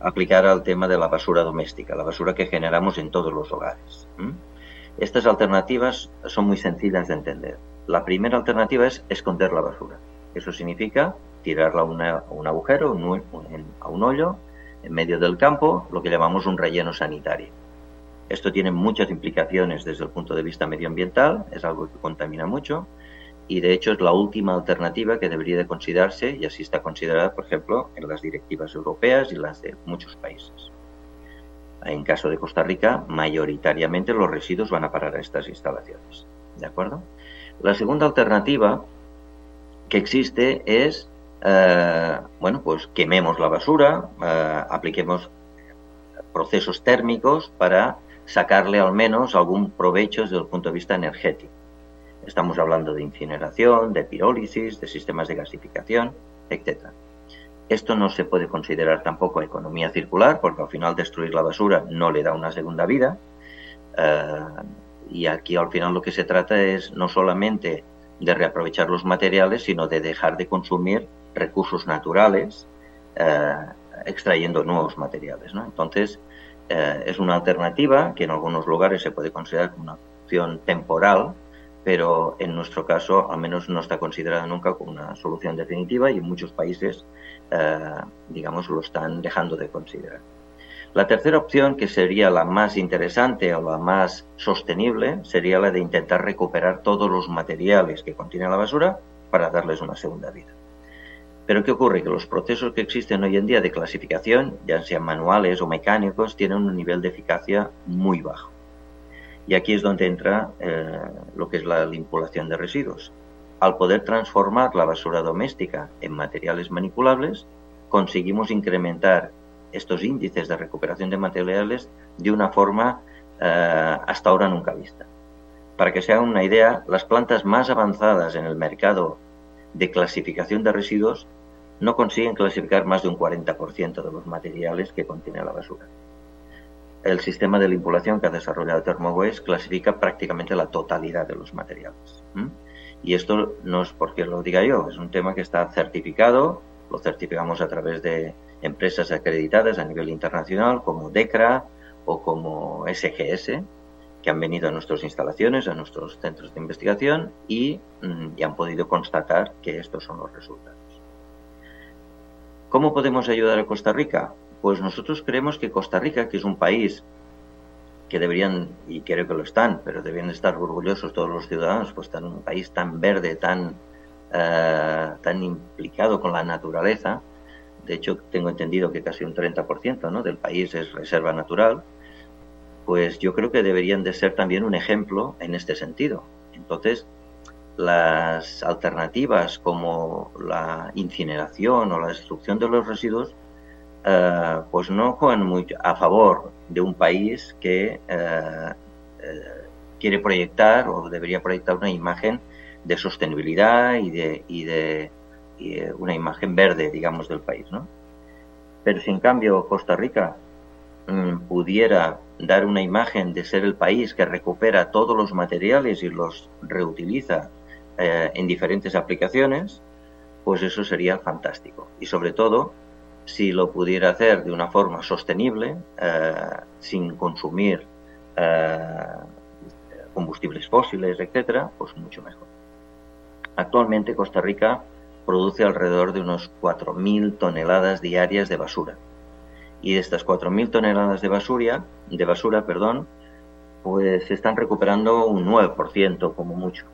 aplicar al tema de la basura doméstica, la basura que generamos en todos los hogares. Estas alternativas son muy sencillas de entender. La primera alternativa es esconder la basura. Eso significa tirarla a un agujero, a un hoyo, en medio del campo, lo que llamamos un relleno sanitario. Esto tiene muchas implicaciones desde el punto de vista medioambiental, es algo que contamina mucho y de hecho es la última alternativa que debería de considerarse y así está considerada, por ejemplo, en las directivas europeas y las de muchos países. En caso de Costa Rica, mayoritariamente los residuos van a parar a estas instalaciones, ¿de acuerdo? La segunda alternativa que existe es bueno, pues quememos la basura, apliquemos procesos térmicos para sacarle al menos algún provecho desde el punto de vista energético. Estamos hablando de incineración, de pirólisis, de sistemas de gasificación, etc. Esto no se puede considerar tampoco economía circular, porque al final destruir la basura no le da una segunda vida. Y aquí al final lo que se trata es no solamente de reaprovechar los materiales, sino de dejar de consumir recursos naturales extrayendo nuevos materiales, ¿no? Entonces, es una alternativa que en algunos lugares se puede considerar como una opción temporal, pero en nuestro caso, al menos, no está considerada nunca como una solución definitiva y en muchos países, digamos, lo están dejando de considerar. La tercera opción, que sería la más interesante o la más sostenible, sería la de intentar recuperar todos los materiales que contiene la basura para darles una segunda vida. Pero ¿qué ocurre? Que los procesos que existen hoy en día de clasificación, ya sean manuales o mecánicos, tienen un nivel de eficacia muy bajo. Y aquí es donde entra lo que es la limpulación de residuos. Al poder transformar la basura doméstica en materiales manipulables, conseguimos incrementar estos índices de recuperación de materiales de una forma hasta ahora nunca vista. Para que se hagan una idea, las plantas más avanzadas en el mercado de clasificación de residuos no consiguen clasificar más de un 40% de los materiales que contiene la basura. El sistema de limpulación que ha desarrollado Thermo West clasifica prácticamente la totalidad de los materiales. Y esto no es porque lo diga yo, es un tema que está certificado, lo certificamos a través de empresas acreditadas a nivel internacional como DECRA o como SGS, que han venido a nuestras instalaciones, a nuestros centros de investigación y han podido constatar que estos son los resultados. ¿Cómo podemos ayudar a Costa Rica? Pues nosotros creemos que Costa Rica, que es un país que deberían, y creo que lo están, pero deberían estar orgullosos todos los ciudadanos, pues tan un país tan verde, tan implicado con la naturaleza. De hecho, tengo entendido que casi un 30%, ¿no?, del país es reserva natural, pues yo creo que deberían de ser también un ejemplo en este sentido. Entonces, las alternativas como la incineración o la destrucción de los residuos, pues no juegan muy a favor de un país que quiere proyectar o debería proyectar una imagen de sostenibilidad y una imagen verde, digamos, del país, ¿no? Pero si en cambio Costa Rica pudiera dar una imagen de ser el país que recupera todos los materiales y los reutiliza en diferentes aplicaciones, pues eso sería fantástico. Y sobre todo, si lo pudiera hacer de una forma sostenible, sin consumir combustibles fósiles, etcétera, pues mucho mejor. Actualmente Costa Rica produce alrededor de unos 4.000 toneladas diarias de basura. Y de estas 4.000 toneladas de basura, pues se están recuperando un 9% como mucho.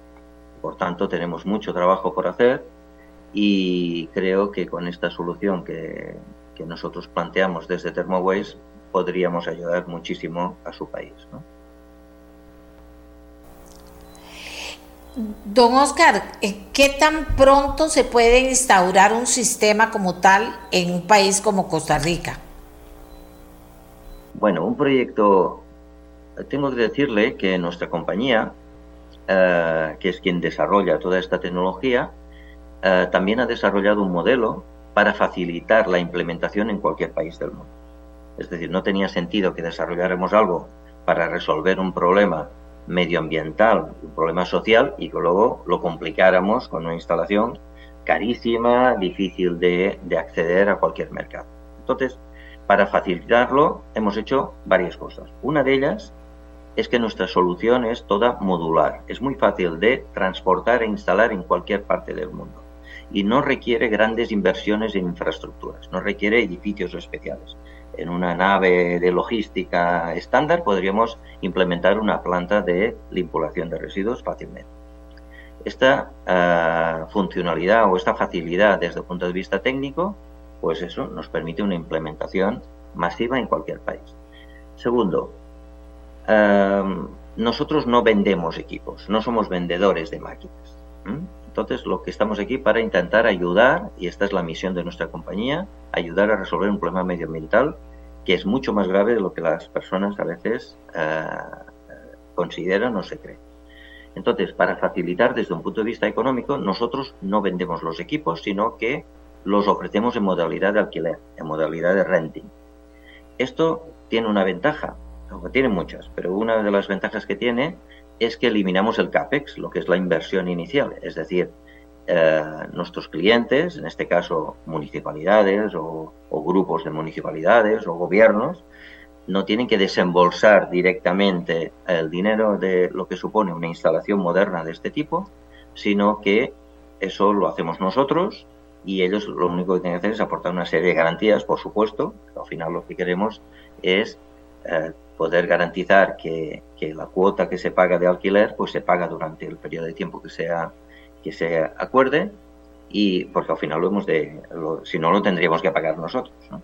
Por tanto, tenemos mucho trabajo por hacer y creo que con esta solución que nosotros planteamos desde Thermo West podríamos ayudar muchísimo a su país, ¿no? Don Óscar, ¿qué tan pronto se puede instaurar un sistema como tal en un país como Costa Rica? Bueno, un proyecto... Tengo que decirle que nuestra compañía, que es quien desarrolla toda esta tecnología, también ha desarrollado un modelo para facilitar la implementación en cualquier país del mundo. Es decir, no tenía sentido que desarrolláramos algo para resolver un problema medioambiental, un problema social, y que luego lo complicáramos con una instalación carísima, difícil de acceder a cualquier mercado. Entonces, para facilitarlo, hemos hecho varias cosas. Una de ellas es que nuestra solución es toda modular. Es muy fácil de transportar e instalar en cualquier parte del mundo. Y no requiere grandes inversiones en infraestructuras, no requiere edificios especiales. En una nave de logística estándar podríamos implementar una planta de vinculación de residuos fácilmente. Esta funcionalidad o esta facilidad desde el punto de vista técnico, pues eso nos permite una implementación masiva en cualquier país. Segundo, nosotros no vendemos equipos, no somos vendedores de máquinas. Entonces, lo que estamos aquí para intentar ayudar, y esta es la misión de nuestra compañía, ayudar a resolver un problema medioambiental que es mucho más grave de lo que las personas a veces consideran o se creen. Entonces, para facilitar desde un punto de vista económico, nosotros no vendemos los equipos, sino que los ofrecemos en modalidad de alquiler, en modalidad de renting. Esto tiene una ventaja, aunque tiene muchas, pero una de las ventajas que tiene es que eliminamos el CAPEX, lo que es la inversión inicial. Es decir, nuestros clientes, en este caso municipalidades o grupos de municipalidades o gobiernos, no tienen que desembolsar directamente el dinero de lo que supone una instalación moderna de este tipo, sino que eso lo hacemos nosotros, y ellos lo único que tienen que hacer es aportar una serie de garantías, por supuesto. Al final lo que queremos es poder garantizar que la cuota que se paga de alquiler pues se paga durante el periodo de tiempo que se acuerde, y porque al final si no lo tendríamos que pagar nosotros, ¿no?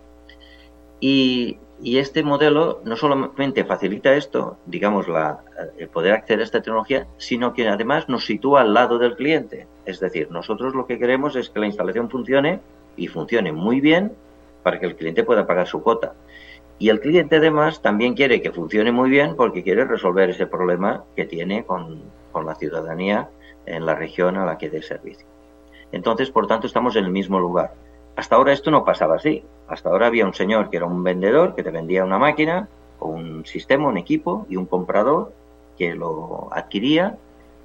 Y este modelo no solamente facilita esto, digamos, el poder acceder a esta tecnología, sino que además nos sitúa al lado del cliente. Es decir, nosotros lo que queremos es que la instalación funcione, y funcione muy bien, para que el cliente pueda pagar su cuota. Y el cliente además también quiere que funcione muy bien porque quiere resolver ese problema que tiene con la ciudadanía en la región a la que dé servicio. Entonces, por tanto, estamos en el mismo lugar. Hasta ahora esto no pasaba así. Hasta ahora había un señor que era un vendedor, que te vendía una máquina o un sistema, un equipo, y un comprador que lo adquiría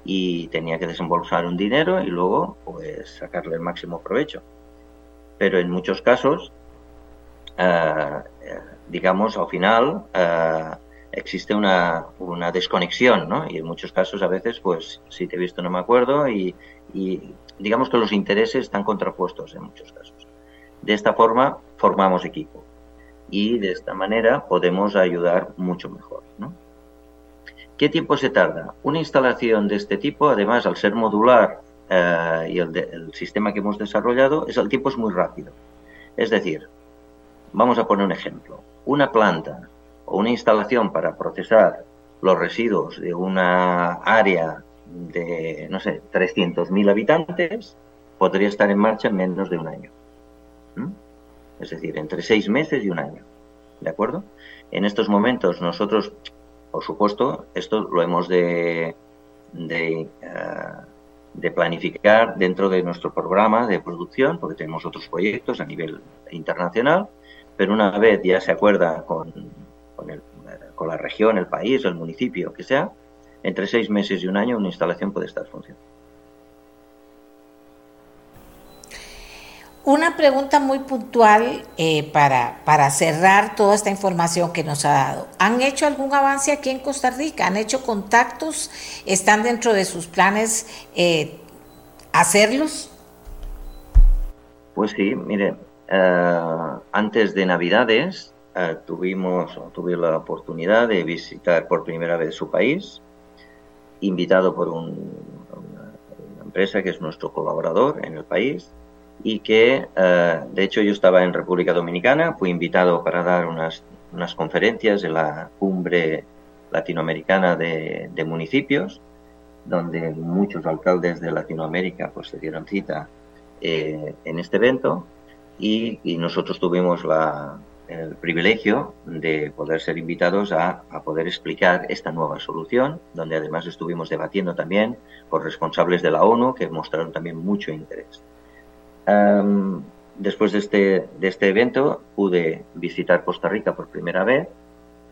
y tenía que desembolsar un dinero y luego pues sacarle el máximo provecho. Pero en muchos casos, digamos, al final existe una desconexión, ¿no? Y en muchos casos a veces, pues, si te he visto no me acuerdo, y digamos que los intereses están contrapuestos en muchos casos. De esta forma formamos equipo y de esta manera podemos ayudar mucho mejor, ¿no? ¿Qué tiempo se tarda? Una instalación de este tipo, además al ser modular y el sistema que hemos desarrollado, el tiempo es muy rápido. Es decir, vamos a poner un ejemplo. Una planta o una instalación para procesar los residuos de una área de, no sé, 300.000 habitantes podría estar en marcha en menos de un año. Es decir, entre 6 meses y un año, ¿de acuerdo? En estos momentos nosotros, por supuesto, esto lo hemos de planificar dentro de nuestro programa de producción, porque tenemos otros proyectos a nivel internacional, pero una vez ya se acuerda con la región, el país, el municipio, que sea, entre 6 meses y un año una instalación puede estar funcionando. Una pregunta muy puntual para cerrar toda esta información que nos ha dado. ¿Han hecho algún avance aquí en Costa Rica? ¿Han hecho contactos? ¿Están dentro de sus planes hacerlos? Pues sí, mire, antes de Navidades tuve la oportunidad de visitar por primera vez su país, invitado por una empresa que es nuestro colaborador en el país y que, de hecho, yo estaba en República Dominicana, fui invitado para dar unas conferencias en la cumbre latinoamericana de municipios, donde muchos alcaldes de Latinoamérica pues se dieron cita en este evento, y nosotros tuvimos el privilegio de poder ser invitados a poder explicar esta nueva solución, donde además estuvimos debatiendo también con responsables de la ONU que mostraron también mucho interés. Después de este evento pude visitar Costa Rica por primera vez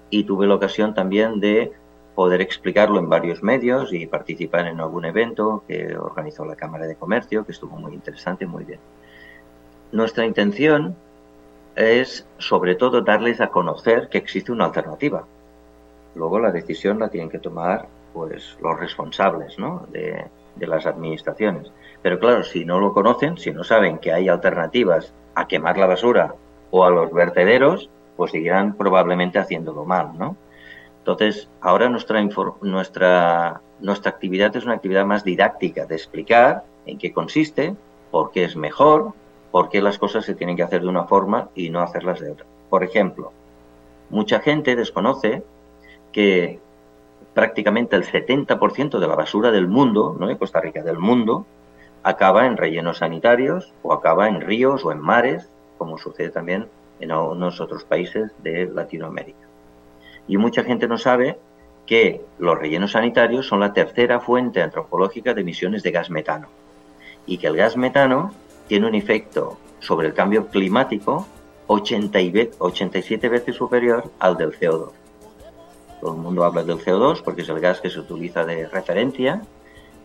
y tuve la ocasión también de poder explicarlo en varios medios y participar en algún evento que organizó la Cámara de Comercio, que estuvo muy interesante, muy bien. Nuestra intención es, sobre todo, darles a conocer que existe una alternativa. Luego la decisión la tienen que tomar pues los responsables, ¿no?, de las administraciones. Pero claro, si no lo conocen, si no saben que hay alternativas a quemar la basura o a los vertederos, pues seguirán probablemente haciéndolo mal, ¿no? Entonces, ahora nuestra actividad es una actividad más didáctica, de explicar en qué consiste, por qué es mejor, por qué las cosas se tienen que hacer de una forma y no hacerlas de otra. Por ejemplo, mucha gente desconoce que prácticamente el 70% de la basura del mundo, no de Costa Rica, del mundo, acaba en rellenos sanitarios o acaba en ríos o en mares, como sucede también en algunos otros países de Latinoamérica. Y mucha gente no sabe que los rellenos sanitarios son la tercera fuente antropológica de emisiones de gas metano, y que el gas metano tiene un efecto sobre el cambio climático 87 veces superior al del CO2. Todo el mundo habla del CO2 porque es el gas que se utiliza de referencia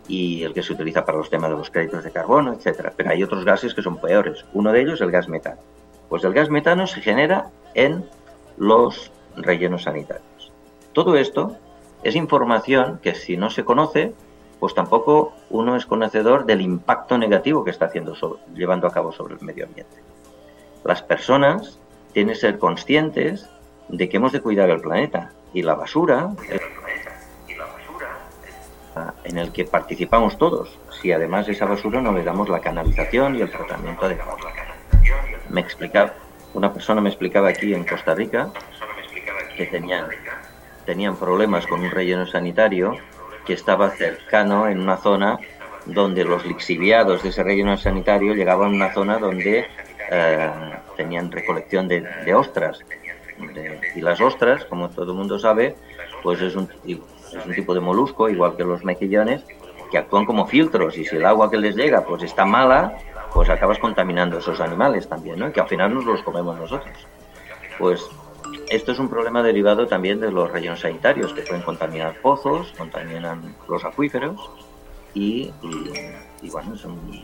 y el que se utiliza para los temas de los créditos de carbono, etcétera. Pero hay otros gases que son peores. Uno de ellos es el gas metano. Pues el gas metano se genera en los rellenos sanitarios. Todo esto es información que, si no se conoce, pues tampoco uno es conocedor del impacto negativo que está llevando a cabo sobre el medio ambiente. Las personas tienen que ser conscientes de que hemos de cuidar el planeta, y la basura en el que participamos todos, si además esa basura no le damos la canalización y el tratamiento adecuado. Una persona me explicaba aquí en Costa Rica que tenían problemas con un relleno sanitario que estaba cercano en una zona donde los lixiviados de ese relleno sanitario llegaban a una zona donde tenían recolección de ostras. Y las ostras, como todo el mundo sabe, pues es un tipo de molusco, igual que los mejillones, que actúan como filtros, y si el agua que les llega pues está mala, pues acabas contaminando esos animales también, ¿no?, que al final nos los comemos nosotros. Pues esto es un problema derivado también de los rellenos sanitarios, que pueden contaminar pozos, contaminan los acuíferos, y bueno,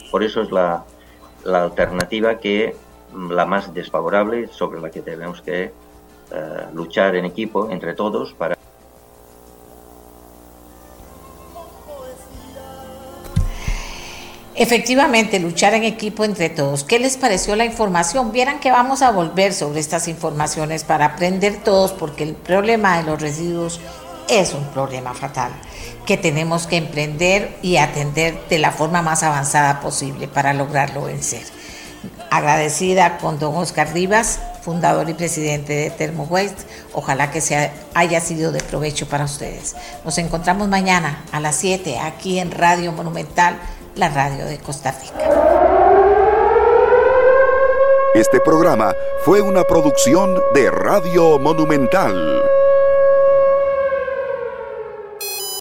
por eso es la alternativa la más desfavorable, sobre la que tenemos que luchar en equipo, entre todos, para... Efectivamente, luchar en equipo entre todos. ¿Qué les pareció la información? Vieran que vamos a volver sobre estas informaciones para aprender todos, porque el problema de los residuos es un problema fatal que tenemos que emprender y atender de la forma más avanzada posible para lograrlo vencer. Agradecida con don Óscar Rivas, fundador y presidente de Thermo West. Ojalá que haya sido de provecho para ustedes. Nos encontramos mañana a las 7 aquí en Radio Monumental, la radio de Costa Rica. Este programa fue una producción de Radio Monumental.